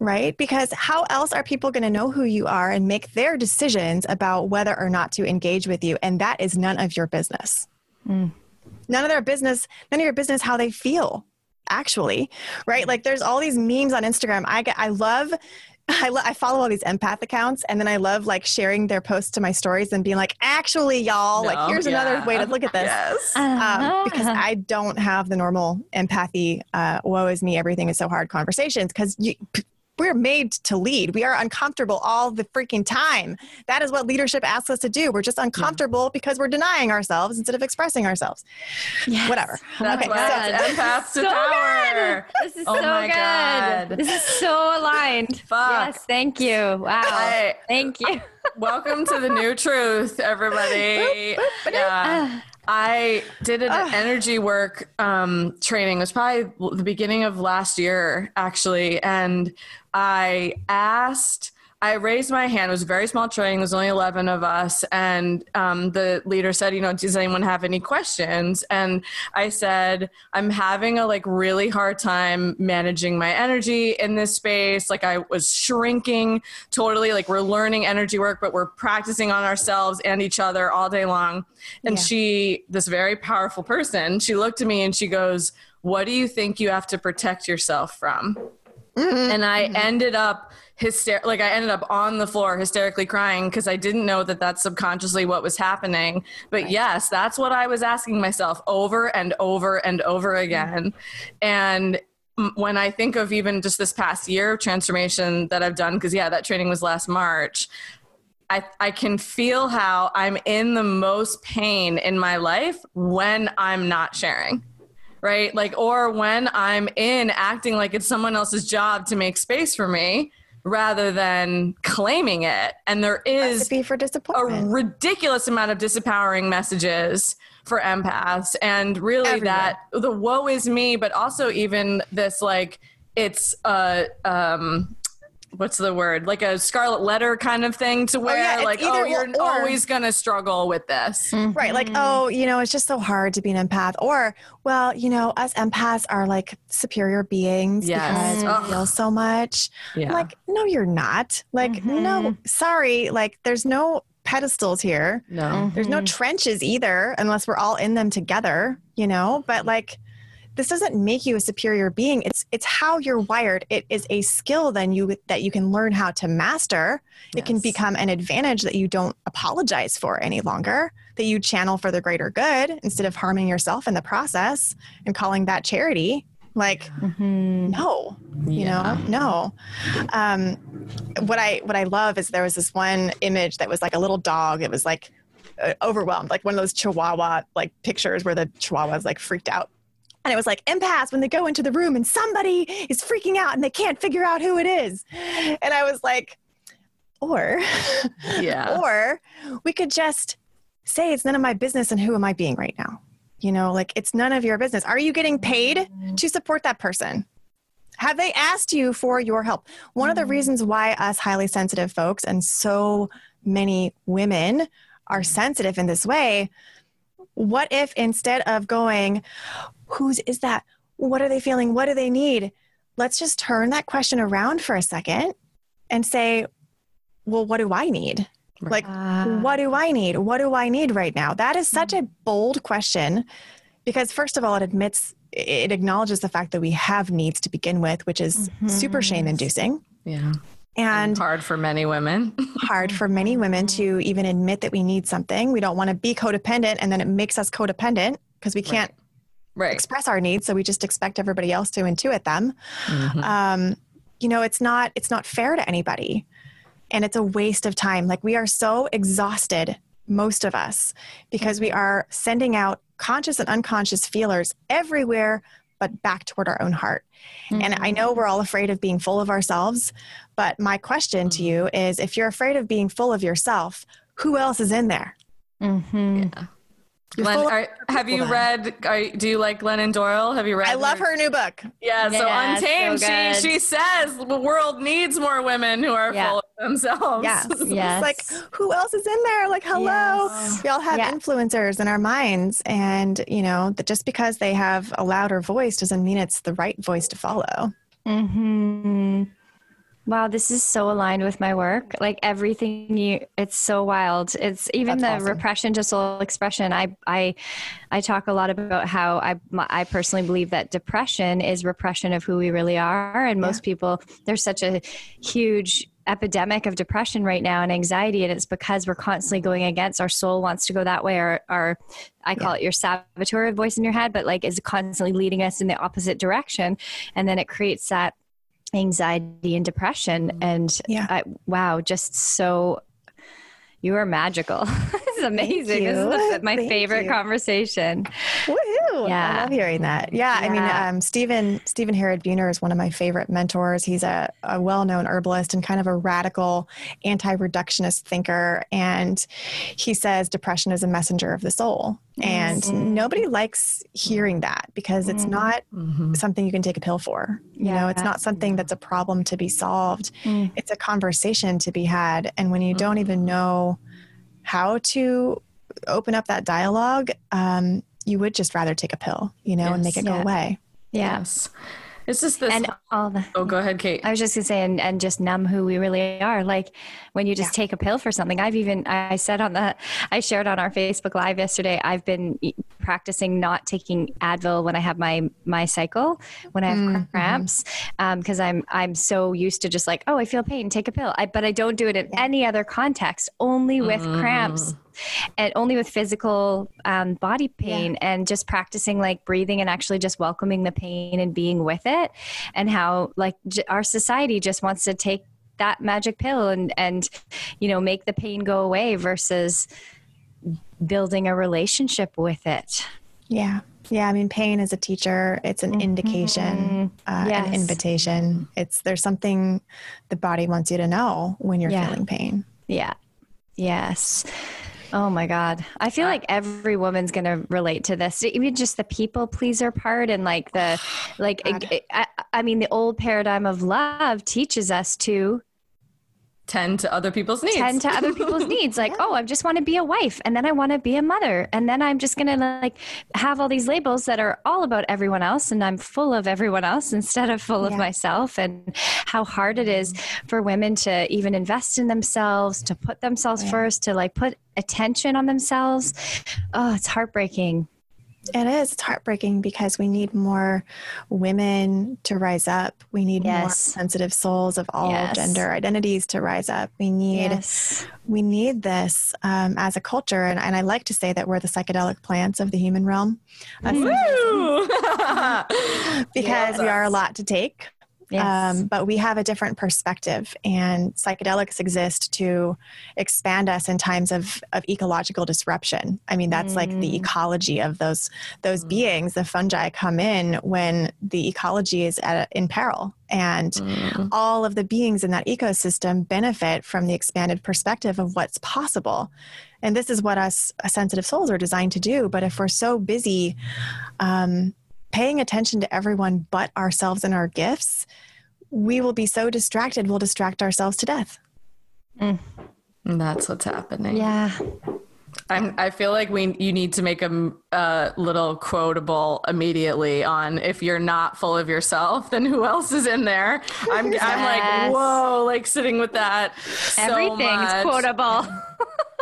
Right? Because how else are people going to know who you are and make their decisions about whether or not to engage with you? And that is none of your business. None of your business how they feel, actually, right? Like there's all these memes on Instagram. I follow all these empath accounts, and then I love like sharing their posts to my stories and being like, actually, y'all, like here's another way to look at this. Because I don't have the normal empathy, woe is me, everything is so hard conversations, because we're made to lead. We are uncomfortable all the freaking time. That is what leadership asks us to do. We're just uncomfortable because we're denying ourselves instead of expressing ourselves. Yes. Whatever. That's Empath to Power. This is so good. This is so aligned. Yes, thank you. Wow. Thank you. Welcome to the new truth, everybody. I did an energy work training. It was probably the beginning of last year, actually. And I raised my hand. It was a very small training. There's only 11 of us. And the leader said, does anyone have any questions? And I said, I'm having a really hard time managing my energy in this space. I was shrinking totally. We're learning energy work, but we're practicing on ourselves and each other all day long. And she, this very powerful person, she looked at me and she goes, what do you think you have to protect yourself from? And I ended up on the floor hysterically crying, because I didn't know that that's subconsciously what was happening. But yes, that's what I was asking myself over and over and over again. And when I think of even just this past year of transformation that I've done, because that training was last March, I can feel how I'm in the most pain in my life when I'm not sharing. Right? Or when I'm in acting like it's someone else's job to make space for me rather than claiming it. And there is a ridiculous amount of disempowering messages for empaths, and really everywhere. That the woe is me, but also even this, it's, what's the word? A scarlet letter kind of thing to where you're always going to struggle with this. Right. It's just so hard to be an empath, or, us empaths are superior beings because we feel so much. Yeah. No, you're not. No, sorry. There's no pedestals here. No, there's no trenches either, unless we're all in them together, but this doesn't make you a superior being. It's how you're wired. It is a skill that you can learn how to master. Yes. It can become an advantage that you don't apologize for any longer, that you channel for the greater good instead of harming yourself in the process and calling that charity. No. What I love is there was this one image that was a little dog. It was overwhelmed, one of those chihuahua pictures where the chihuahua is freaked out. And it was empaths when they go into the room and somebody is freaking out and they can't figure out who it is. And I was or we could just say it's none of my business, and who am I being right now? It's none of your business. Are you getting paid to support that person? Have they asked you for your help? One of the reasons why us highly sensitive folks and so many women are sensitive in this way. What if instead of going, whose is that? What are they feeling? What do they need? Let's just turn that question around for a second and say, well, what do I need? What do I need? What do I need right now? That is such a bold question, because first of all, it acknowledges the fact that we have needs to begin with, which is super shame inducing. Yeah. And hard for many women to even admit that we need something. We don't want to be codependent, and then it makes us codependent because we can't express our needs. So we just expect everybody else to intuit them. It's not fair to anybody, and it's a waste of time. We are so exhausted, most of us, because we are sending out conscious and unconscious feelers everywhere, but back toward our own heart. And I know we're all afraid of being full of ourselves, but my question to you is, if you're afraid of being full of yourself, who else is in there? Do you like Glennon Doyle? Have you read? I love her new book. Yeah. So Untamed, so she says the world needs more women who are full of themselves. Yeah. Yes. It's like, who else is in there? Like, hello, we all have influencers in our minds, and you know that just because they have a louder voice doesn't mean it's the right voice to follow. Mm-hmm. Wow, this is so aligned with my work. Like everything it's so wild. It's even That's awesome. Repression to soul expression. I talk a lot about how I personally believe that depression is repression of who we really are. And most people, there's such a huge epidemic of depression right now and anxiety. And it's because we're constantly going against our soul wants to go that way. Or I call it your saboteur voice in your head, but like is constantly leading us in the opposite direction. And then it creates that anxiety and depression and just so you are magical. This is amazing. This is my favorite conversation. Woohoo! Yeah. I love hearing that. Yeah. I mean, Stephen Herod Buhner is one of my favorite mentors. He's a well-known herbalist and kind of a radical anti-reductionist thinker. And he says depression is a messenger of the soul. And nobody likes hearing that because it's not something you can take a pill for. You know, it's not something that's a problem to be solved. It's a conversation to be had. And when you don't even know how to open up that dialogue, you would just rather take a pill, you know, and make it go away. Yes. It's just this. And go ahead, Kate. I was just going to say, and just numb who we really are. Like when you just take a pill for something, I shared on our Facebook Live yesterday, I've been practicing not taking Advil when I have my cycle, when I have cramps, because I'm so used to just like, oh, I feel pain, take a pill. But I don't do it in any other context, only with cramps. And only with physical body pain and just practicing like breathing and actually just welcoming the pain and being with it, and how like our society just wants to take that magic pill and you know make the pain go away versus building a relationship with it. Yeah. Yeah. I mean, pain is a teacher. It's an indication, an invitation. There's something the body wants you to know when you're feeling pain. Yeah. Yes. Oh my God. I feel like every woman's going to relate to this. Even just the people pleaser part and like the old paradigm of love teaches us to tend to other people's needs. Like, oh, I just want to be a wife. And then I want to be a mother. And then I'm just going to like have all these labels that are all about everyone else. And I'm full of everyone else instead of full of myself, and how hard it is for women to even invest in themselves, to put themselves first, to like put attention on themselves. Oh, it's heartbreaking. It is. It's heartbreaking because we need more women to rise up. We need more sensitive souls of all gender identities to rise up. We need this as a culture. And I like to say that we're the psychedelic plants of the human realm. Woo! Because we are a lot to take. Yes. But we have a different perspective, and psychedelics exist to expand us in times of ecological disruption. I mean, that's like the ecology of those beings. The fungi come in when the ecology is in peril, and all of the beings in that ecosystem benefit from the expanded perspective of what's possible. And this is what us sensitive souls are designed to do. But if we're so busy, paying attention to everyone but ourselves and our gifts, we will be so distracted, we'll distract ourselves to death. And that's what's happening. Yeah. I feel like you need to make a little quotable immediately on, if you're not full of yourself, then who else is in there? I'm like, whoa, like sitting with that. Everything's so quotable.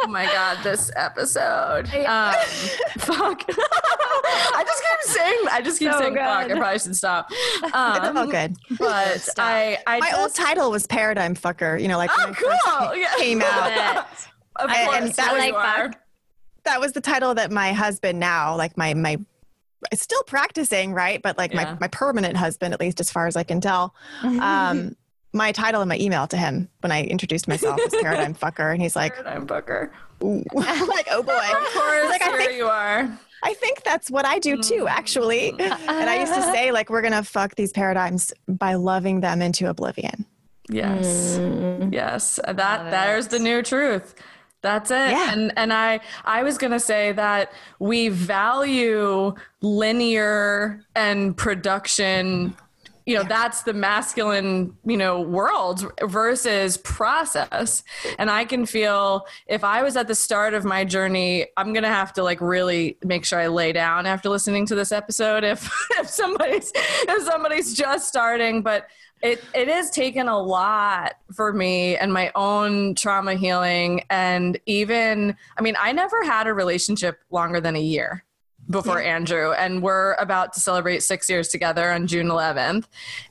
Oh my God, this episode. Fuck. I just keep saying good. Fuck. I probably should stop. It's all good. But stop. My old title was Paradigm Fucker, you know, like when I came out. And that was that was the title that my husband now, like my it's still practicing, right? But like my permanent husband, at least as far as I can tell. My title in my email to him when I introduced myself was Paradigm Fucker, and he's like, Paradigm Fucker. Like, oh boy. Of course, like, here you are. I think that's what I do too, actually. And I used to say, like, we're going to fuck these paradigms by loving them into oblivion. Yes. Yes. There's the new truth. That's it. Yeah. And I was going to say that we value linear and production, you know, that's the masculine, you know, world versus process. And I can feel if I was at the start of my journey, I'm going to have to like really make sure I lay down after listening to this episode. If somebody's just starting, but it has taken a lot for me and my own trauma healing. And even, I mean, I never had a relationship longer than a year before Andrew, and we're about to celebrate 6 years together on June 11th.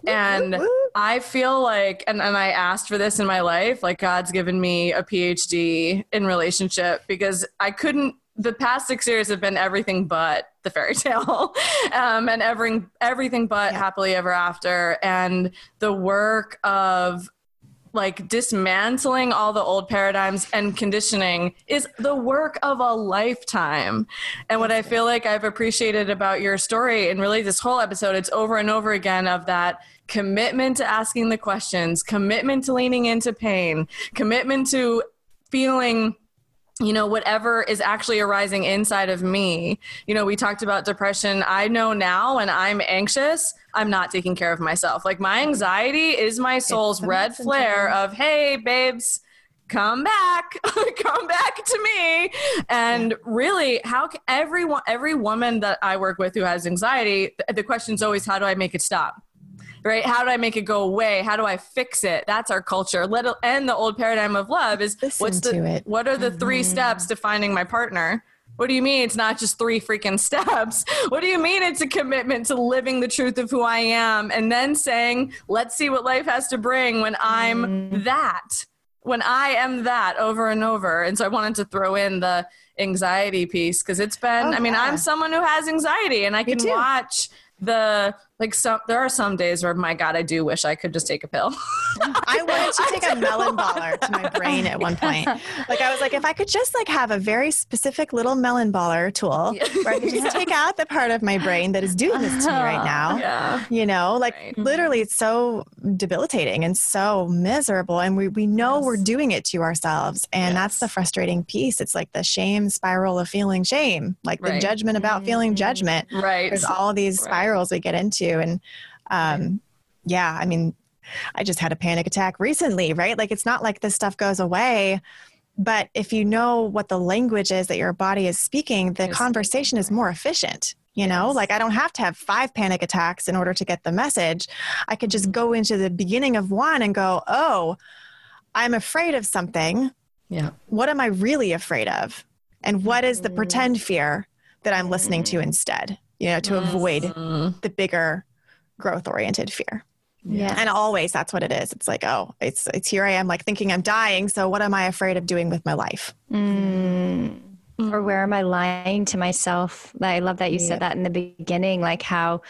And I feel like, and I asked for this in my life, like God's given me a PhD in relationship because I couldn't, the past 6 years have been everything but the fairy tale, and everything but happily ever after. And the work of like dismantling all the old paradigms and conditioning is the work of a lifetime. And what I feel like I've appreciated about your story and really this whole episode, it's over and over again of that commitment to asking the questions, commitment to leaning into pain, commitment to feeling, you know, whatever is actually arising inside of me. You know, we talked about depression. I know now when I'm anxious, I'm not taking care of myself. Like my anxiety is my soul's red flare of, hey, babes, come back, come back to me. And really how every woman that I work with who has anxiety, the question's always, how do I make it stop? Right? How do I make it go away? How do I fix it? That's our culture. And the old paradigm of love is what are the three steps to finding my partner? What do you mean? It's not just three freaking steps. What do you mean? It's a commitment to living the truth of who I am. And then saying, let's see what life has to bring when I'm that, when I am that, over and over. And so I wanted to throw in the anxiety piece because it's been, I'm someone who has anxiety and I can watch there are some days where, my God, I do wish I could just take a pill. I wanted to take a melon baller to my brain at one point. Like I was like, if I could just like have a very specific little melon baller tool where I could just take out the part of my brain that is doing this to me right now, you know, like literally it's so debilitating and so miserable. And we know we're doing it to ourselves. And that's the frustrating piece. It's like the shame spiral of feeling shame, like the judgment about feeling judgment. Right. There's all these spirals we get into. And, I mean, I just had a panic attack recently, right? Like, it's not like this stuff goes away, but if you know what the language is that your body is speaking, the conversation is more efficient, you know, like I don't have to have 5 panic attacks in order to get the message. I could just go into the beginning of one and go, oh, I'm afraid of something. Yeah. What am I really afraid of? And what is the pretend fear that I'm listening to instead? You know, to avoid the bigger growth-oriented fear. Yeah. And always that's what it is. It's like, oh, it's here I am like thinking I'm dying. So what am I afraid of doing with my life? Or where am I lying to myself? I love that you said that in the beginning, like that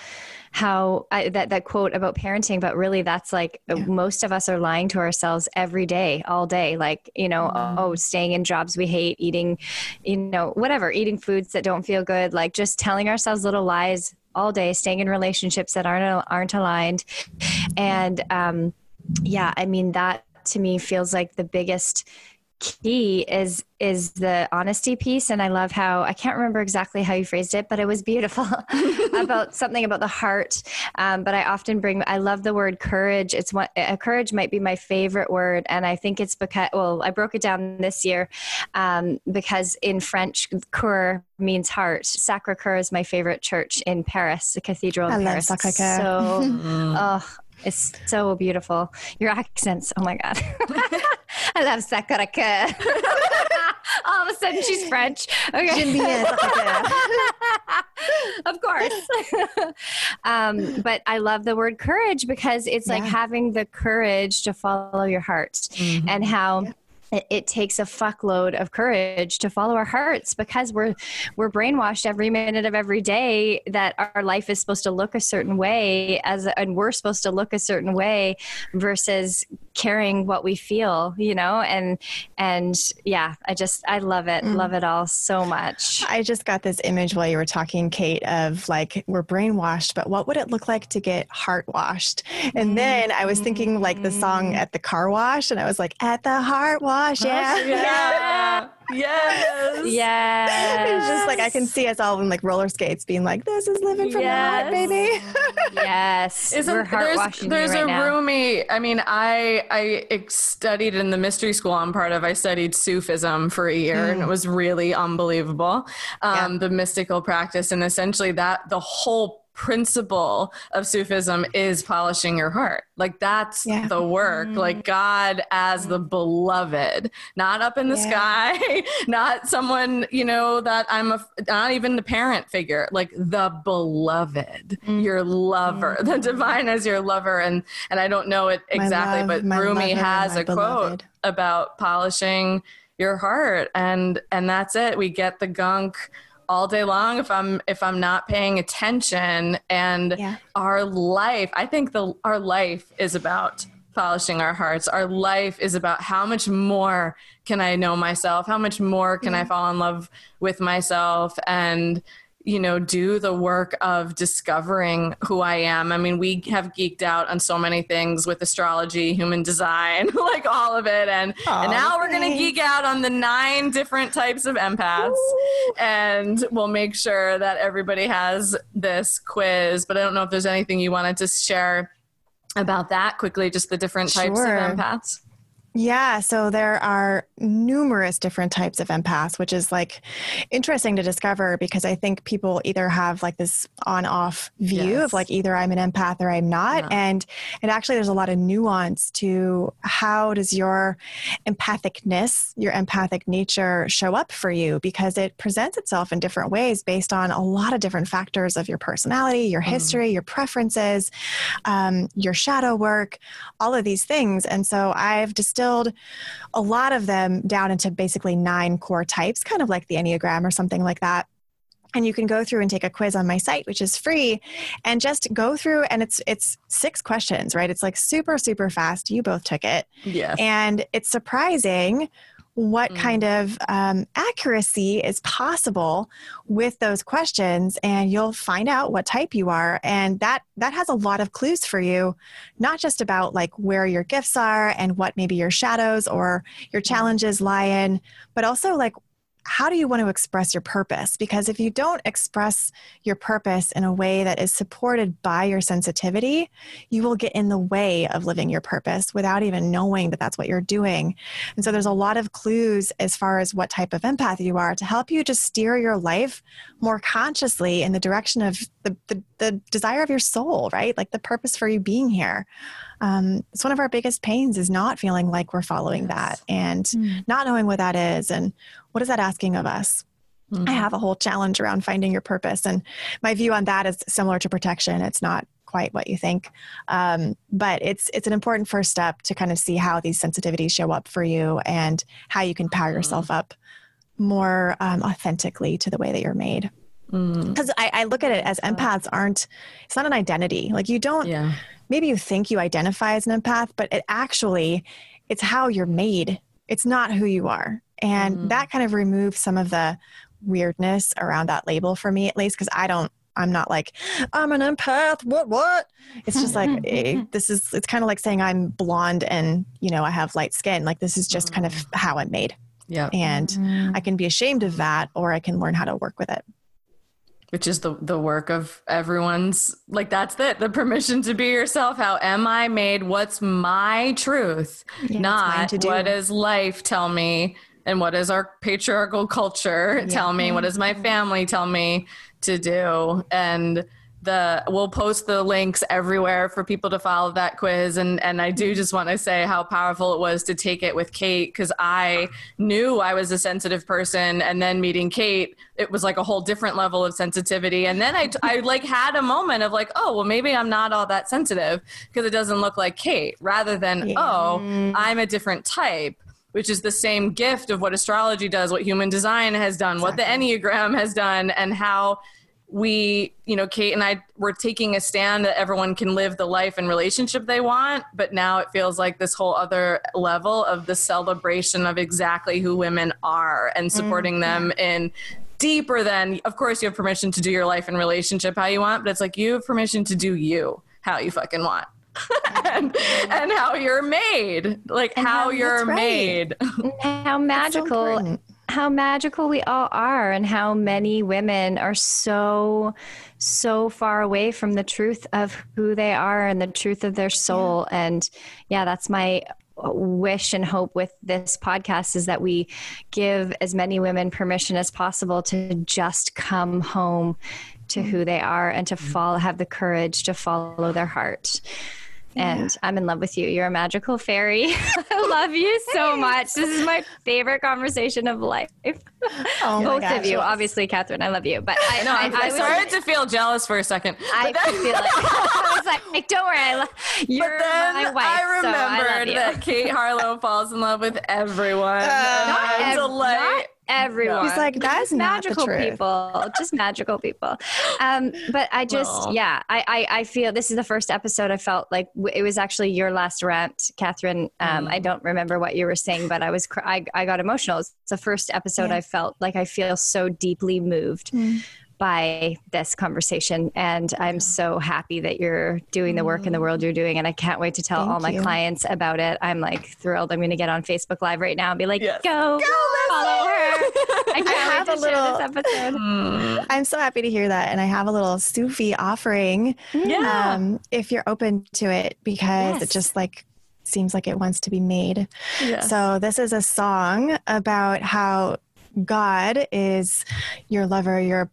quote about parenting, but really that's like most of us are lying to ourselves every day, all day. Like, you know, staying in jobs we hate, eating, you know, whatever, eating foods that don't feel good, like just telling ourselves little lies all day, staying in relationships that aren't aligned. And, I mean, that to me feels like the biggest key is the honesty piece. And I love how, I can't remember exactly how you phrased it, but it was beautiful about something about the heart. But I love the word courage. It's courage might be my favorite word. And I think it's because, well, I broke it down this year because in French, cœur means heart. Sacré-Cœur is my favorite church in Paris, the cathedral in Paris. I love Sacré-Cœur. So, it's so beautiful. Your accents. Oh my God. I love Sacré-Cœur. All of a sudden she's French. Okay. Of course. But I love the word courage because it's like having the courage to follow your heart and how it takes a fuckload of courage to follow our hearts because we're brainwashed every minute of every day that our life is supposed to look a certain way and we're supposed to look a certain way versus carrying what we feel, you know, and yeah, I love it. Mm. Love it all so much. I just got this image while you were talking, Kate, of like, we're brainwashed, but what would it look like to get heart washed? And then I was thinking like the song at the car wash, and I was like, at the heart wash. Yeah. Oh, yeah. Yes. Yeah. It's just like, I can see us all in like roller skates being like, this is living from the heart, baby. Yes. There's a roomie. I mean, I studied in the mystery school I'm part of. I studied Sufism for a year and it was really unbelievable. The mystical practice, and essentially that the whole principle of Sufism is polishing your heart. Like that's the work, like God as the beloved, not up in the sky, not someone, you know, that not even the parent figure, like the beloved, your lover, the divine as your lover. And I don't know it exactly, but Rumi has a quote about polishing your heart, and that's it. We get the gunk all day long if I'm not paying attention, and our life, I think our life is about polishing our hearts. Our life is about how much more can I know myself? How much more can I fall in love with myself and, you know, do the work of discovering who I am. I mean, we have geeked out on so many things with astrology, human design, like all of it. And now we're going to geek out on the 9 different types of empaths. Ooh. And we'll make sure that everybody has this quiz, but I don't know if there's anything you wanted to share about that quickly, just the different types of empaths. Yeah. So there are numerous different types of empaths, which is like interesting to discover, because I think people either have like this on-off view of like either I'm an empath or I'm not. And actually there's a lot of nuance to how does your empathic nature show up for you, because it presents itself in different ways based on a lot of different factors of your personality, your history, your preferences, your shadow work, all of these things. And so I've distilled a lot of them down into basically 9 core types, kind of like the Enneagram or something like that. And you can go through and take a quiz on my site, which is free, and just go through, and it's 6 questions, right? It's like super, super fast. You both took it. Yeah. And it's surprising what kind of accuracy is possible with those questions, and you'll find out what type you are. And that has a lot of clues for you, not just about like where your gifts are and what maybe your shadows or your challenges lie in, but also like, how do you want to express your purpose? Because if you don't express your purpose in a way that is supported by your sensitivity, you will get in the way of living your purpose without even knowing that that's what you're doing. And so there's a lot of clues as far as what type of empath you are to help you just steer your life more consciously in the direction of the desire of your soul, right? Like the purpose for you being here. It's one of our biggest pains is not feeling like we're following that and not knowing what that is. And what is that asking of us? I have a whole challenge around finding your purpose. And my view on that is similar to protection. It's not quite what you think. But it's an important first step to kind of see how these sensitivities show up for you and how you can power yourself up more authentically to the way that you're made. Because I look at it as empaths it's not an identity. Like you don't, maybe you think you identify as an empath, but it's how you're made. It's not who you are. And that kind of removes some of the weirdness around that label for me, at least, because I'm not like, I'm an empath. What? It's just like, it's kind of like saying I'm blonde and, you know, I have light skin. Like this is just kind of how I'm made. Yeah. And I can be ashamed of that, or I can learn how to work with it. Which is the work of everyone's, like, that's it, the permission to be yourself. How am I made? What's my truth? Yeah, not what does life tell me? And what does our patriarchal culture tell me? What does my family tell me to do? And we'll post the links everywhere for people to follow that quiz. And I do just want to say how powerful it was to take it with Kate, because I knew I was a sensitive person. And then meeting Kate, it was like a whole different level of sensitivity. And then I like had a moment of like, oh, well, maybe I'm not all that sensitive because it doesn't look like Kate, rather than, oh, I'm a different type. Which is the same gift of what astrology does, what human design has done, what the Enneagram has done, and how we, you know, Kate and I were taking a stand that everyone can live the life and relationship they want. But now it feels like this whole other level of the celebration of exactly who women are and supporting them in deeper than, of course, you have permission to do your life and relationship how you want. But it's like you have permission to do you how you fucking want. and how you're made, like how you're made. And how magical we all are, and how many women are so far away from the truth of who they are and the truth of their soul. Yeah. And yeah, that's my wish and hope with this podcast, is that we give as many women permission as possible to just come home to who they are and to have the courage to follow their heart. Yeah. And I'm in love with you. You're a magical fairy. I love you so much. This is my favorite conversation of life. Oh both gosh, of you, yes. Obviously, Catherine, I love you. But I started to feel jealous for a second. I was like, don't worry, you're my wife. I remembered that Kate Harlow falls in love with everyone. Everyone. He's like, that's magical people, just magical people. But I just, I feel this is the first episode I felt like it was actually your last rant, Catherine. I don't remember what you were saying, but I was, I got emotional. It's the first episode I felt like I feel so deeply moved by this conversation. And I'm so happy that you're doing the work in the world you're doing. And I can't wait to tell all my clients about it. I'm like thrilled. I'm going to get on Facebook Live right now and be like, go follow her. I can't wait to share this episode. I'm so happy to hear that. And I have a little Sufi offering if you're open to it, because it just like seems like it wants to be made. Yes. So this is a song about how God is your lover, your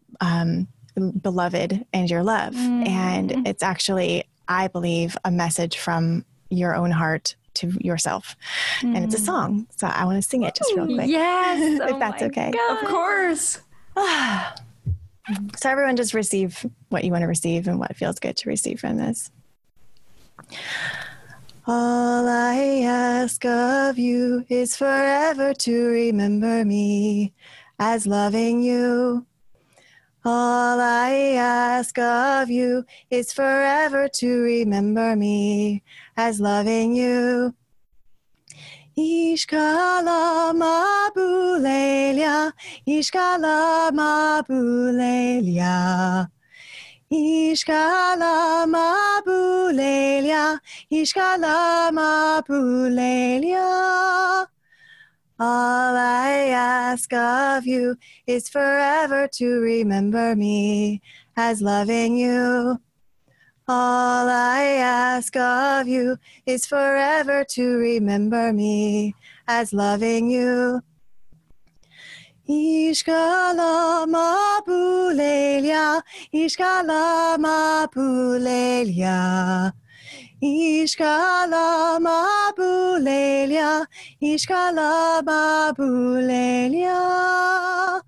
beloved, and your love. And it's actually, I believe, a message from your own heart to yourself. And it's a song. So I want to sing it just real quick. Yes. If that's okay. God. Of course. So everyone just receive what you want to receive and what feels good to receive from this. All I ask of you is forever to remember me as loving you. All I ask of you is forever to remember me as loving you. İşkala mabuleyla, işkala mabuleyla. İşkala mabuleyla, işkala mabuleyla. All I ask of you is forever to remember me as loving you. All I ask of you is forever to remember me as loving you. İşkala mabuleyla, işkala mabuleyla. İşkala mabuleyla, işkala mabuleyla.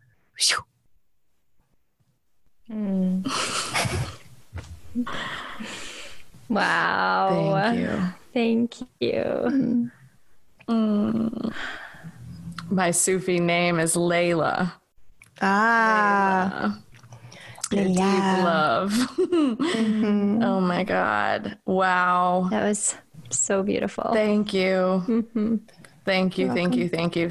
Wow. Thank you. Thank you. My Sufi name is Layla. Ah. Layla. Your deep love. Oh my God. Wow. That was so beautiful. Thank you. Thank you. Thank you. Thank you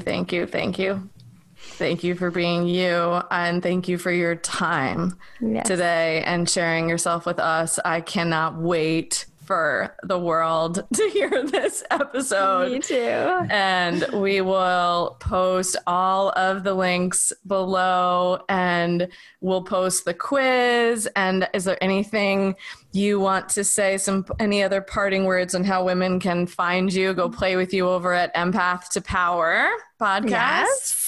for being you. And thank you for your time today and sharing yourself with us. I cannot wait for the world to hear this episode. Me too. And we will post all of the links below, and we'll post the quiz. And is there anything you want to say, any other parting words on how women can find you, go play with you over at Empath to Power podcast?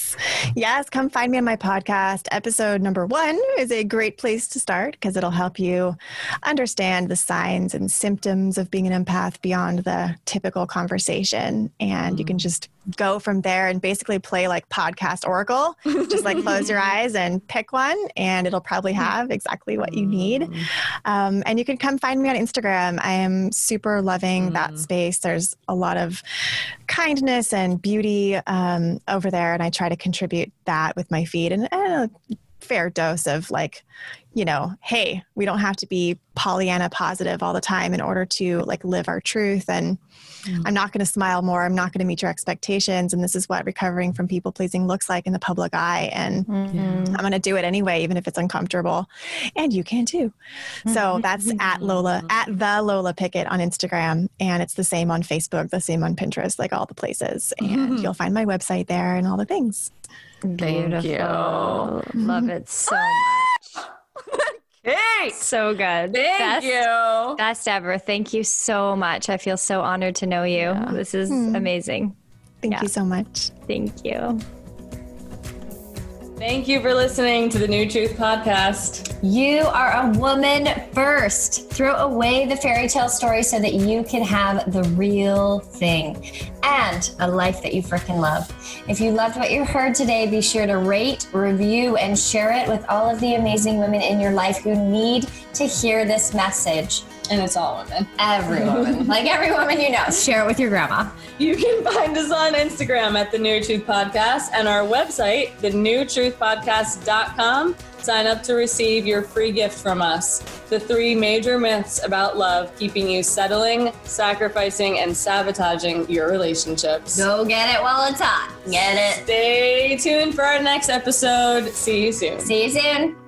Yes, come find me on my podcast. Episode number 1 is a great place to start, because it'll help you understand the signs and symptoms of being an empath beyond the typical conversation. And you can just go from there and basically play like podcast oracle. Just like close your eyes and pick one, and it'll probably have exactly what you need. And you can come find me on Instagram. I am super loving that space. There's a lot of kindness and beauty over there, and I try to contribute that with my feed, and a fair dose of like you know, hey, we don't have to be Pollyanna positive all the time in order to like live our truth. And I'm not going to smile more. I'm not going to meet your expectations. And this is what recovering from people pleasing looks like in the public eye. And I'm going to do it anyway, even if it's uncomfortable. And you can too. So that's at the Lola Pickett on Instagram. And it's the same on Facebook, the same on Pinterest, like all the places. And you'll find my website there and all the things. Beautiful. Love it so much. Kate. So good. Thank you. Best ever. Thank you so much. I feel so honored to know you. Yeah. This is amazing. Thank you so much. Thank you. Thank you for listening to the New Truth Podcast. You are a woman first. Throw away the fairy tale story so that you can have the real thing and a life that you freaking love. If you loved what you heard today, be sure to rate, review, and share it with all of the amazing women in your life who need to hear this message. And it's all women. Every woman. Like every woman you know. Share it with your grandma. You can find us on Instagram at The New Truth Podcast and our website, thenewtruthpodcast.com. Sign up to receive your free gift from us. The 3 major myths about love keeping you settling, sacrificing, and sabotaging your relationships. Go get it while it's hot. Get it. Stay tuned for our next episode. See you soon.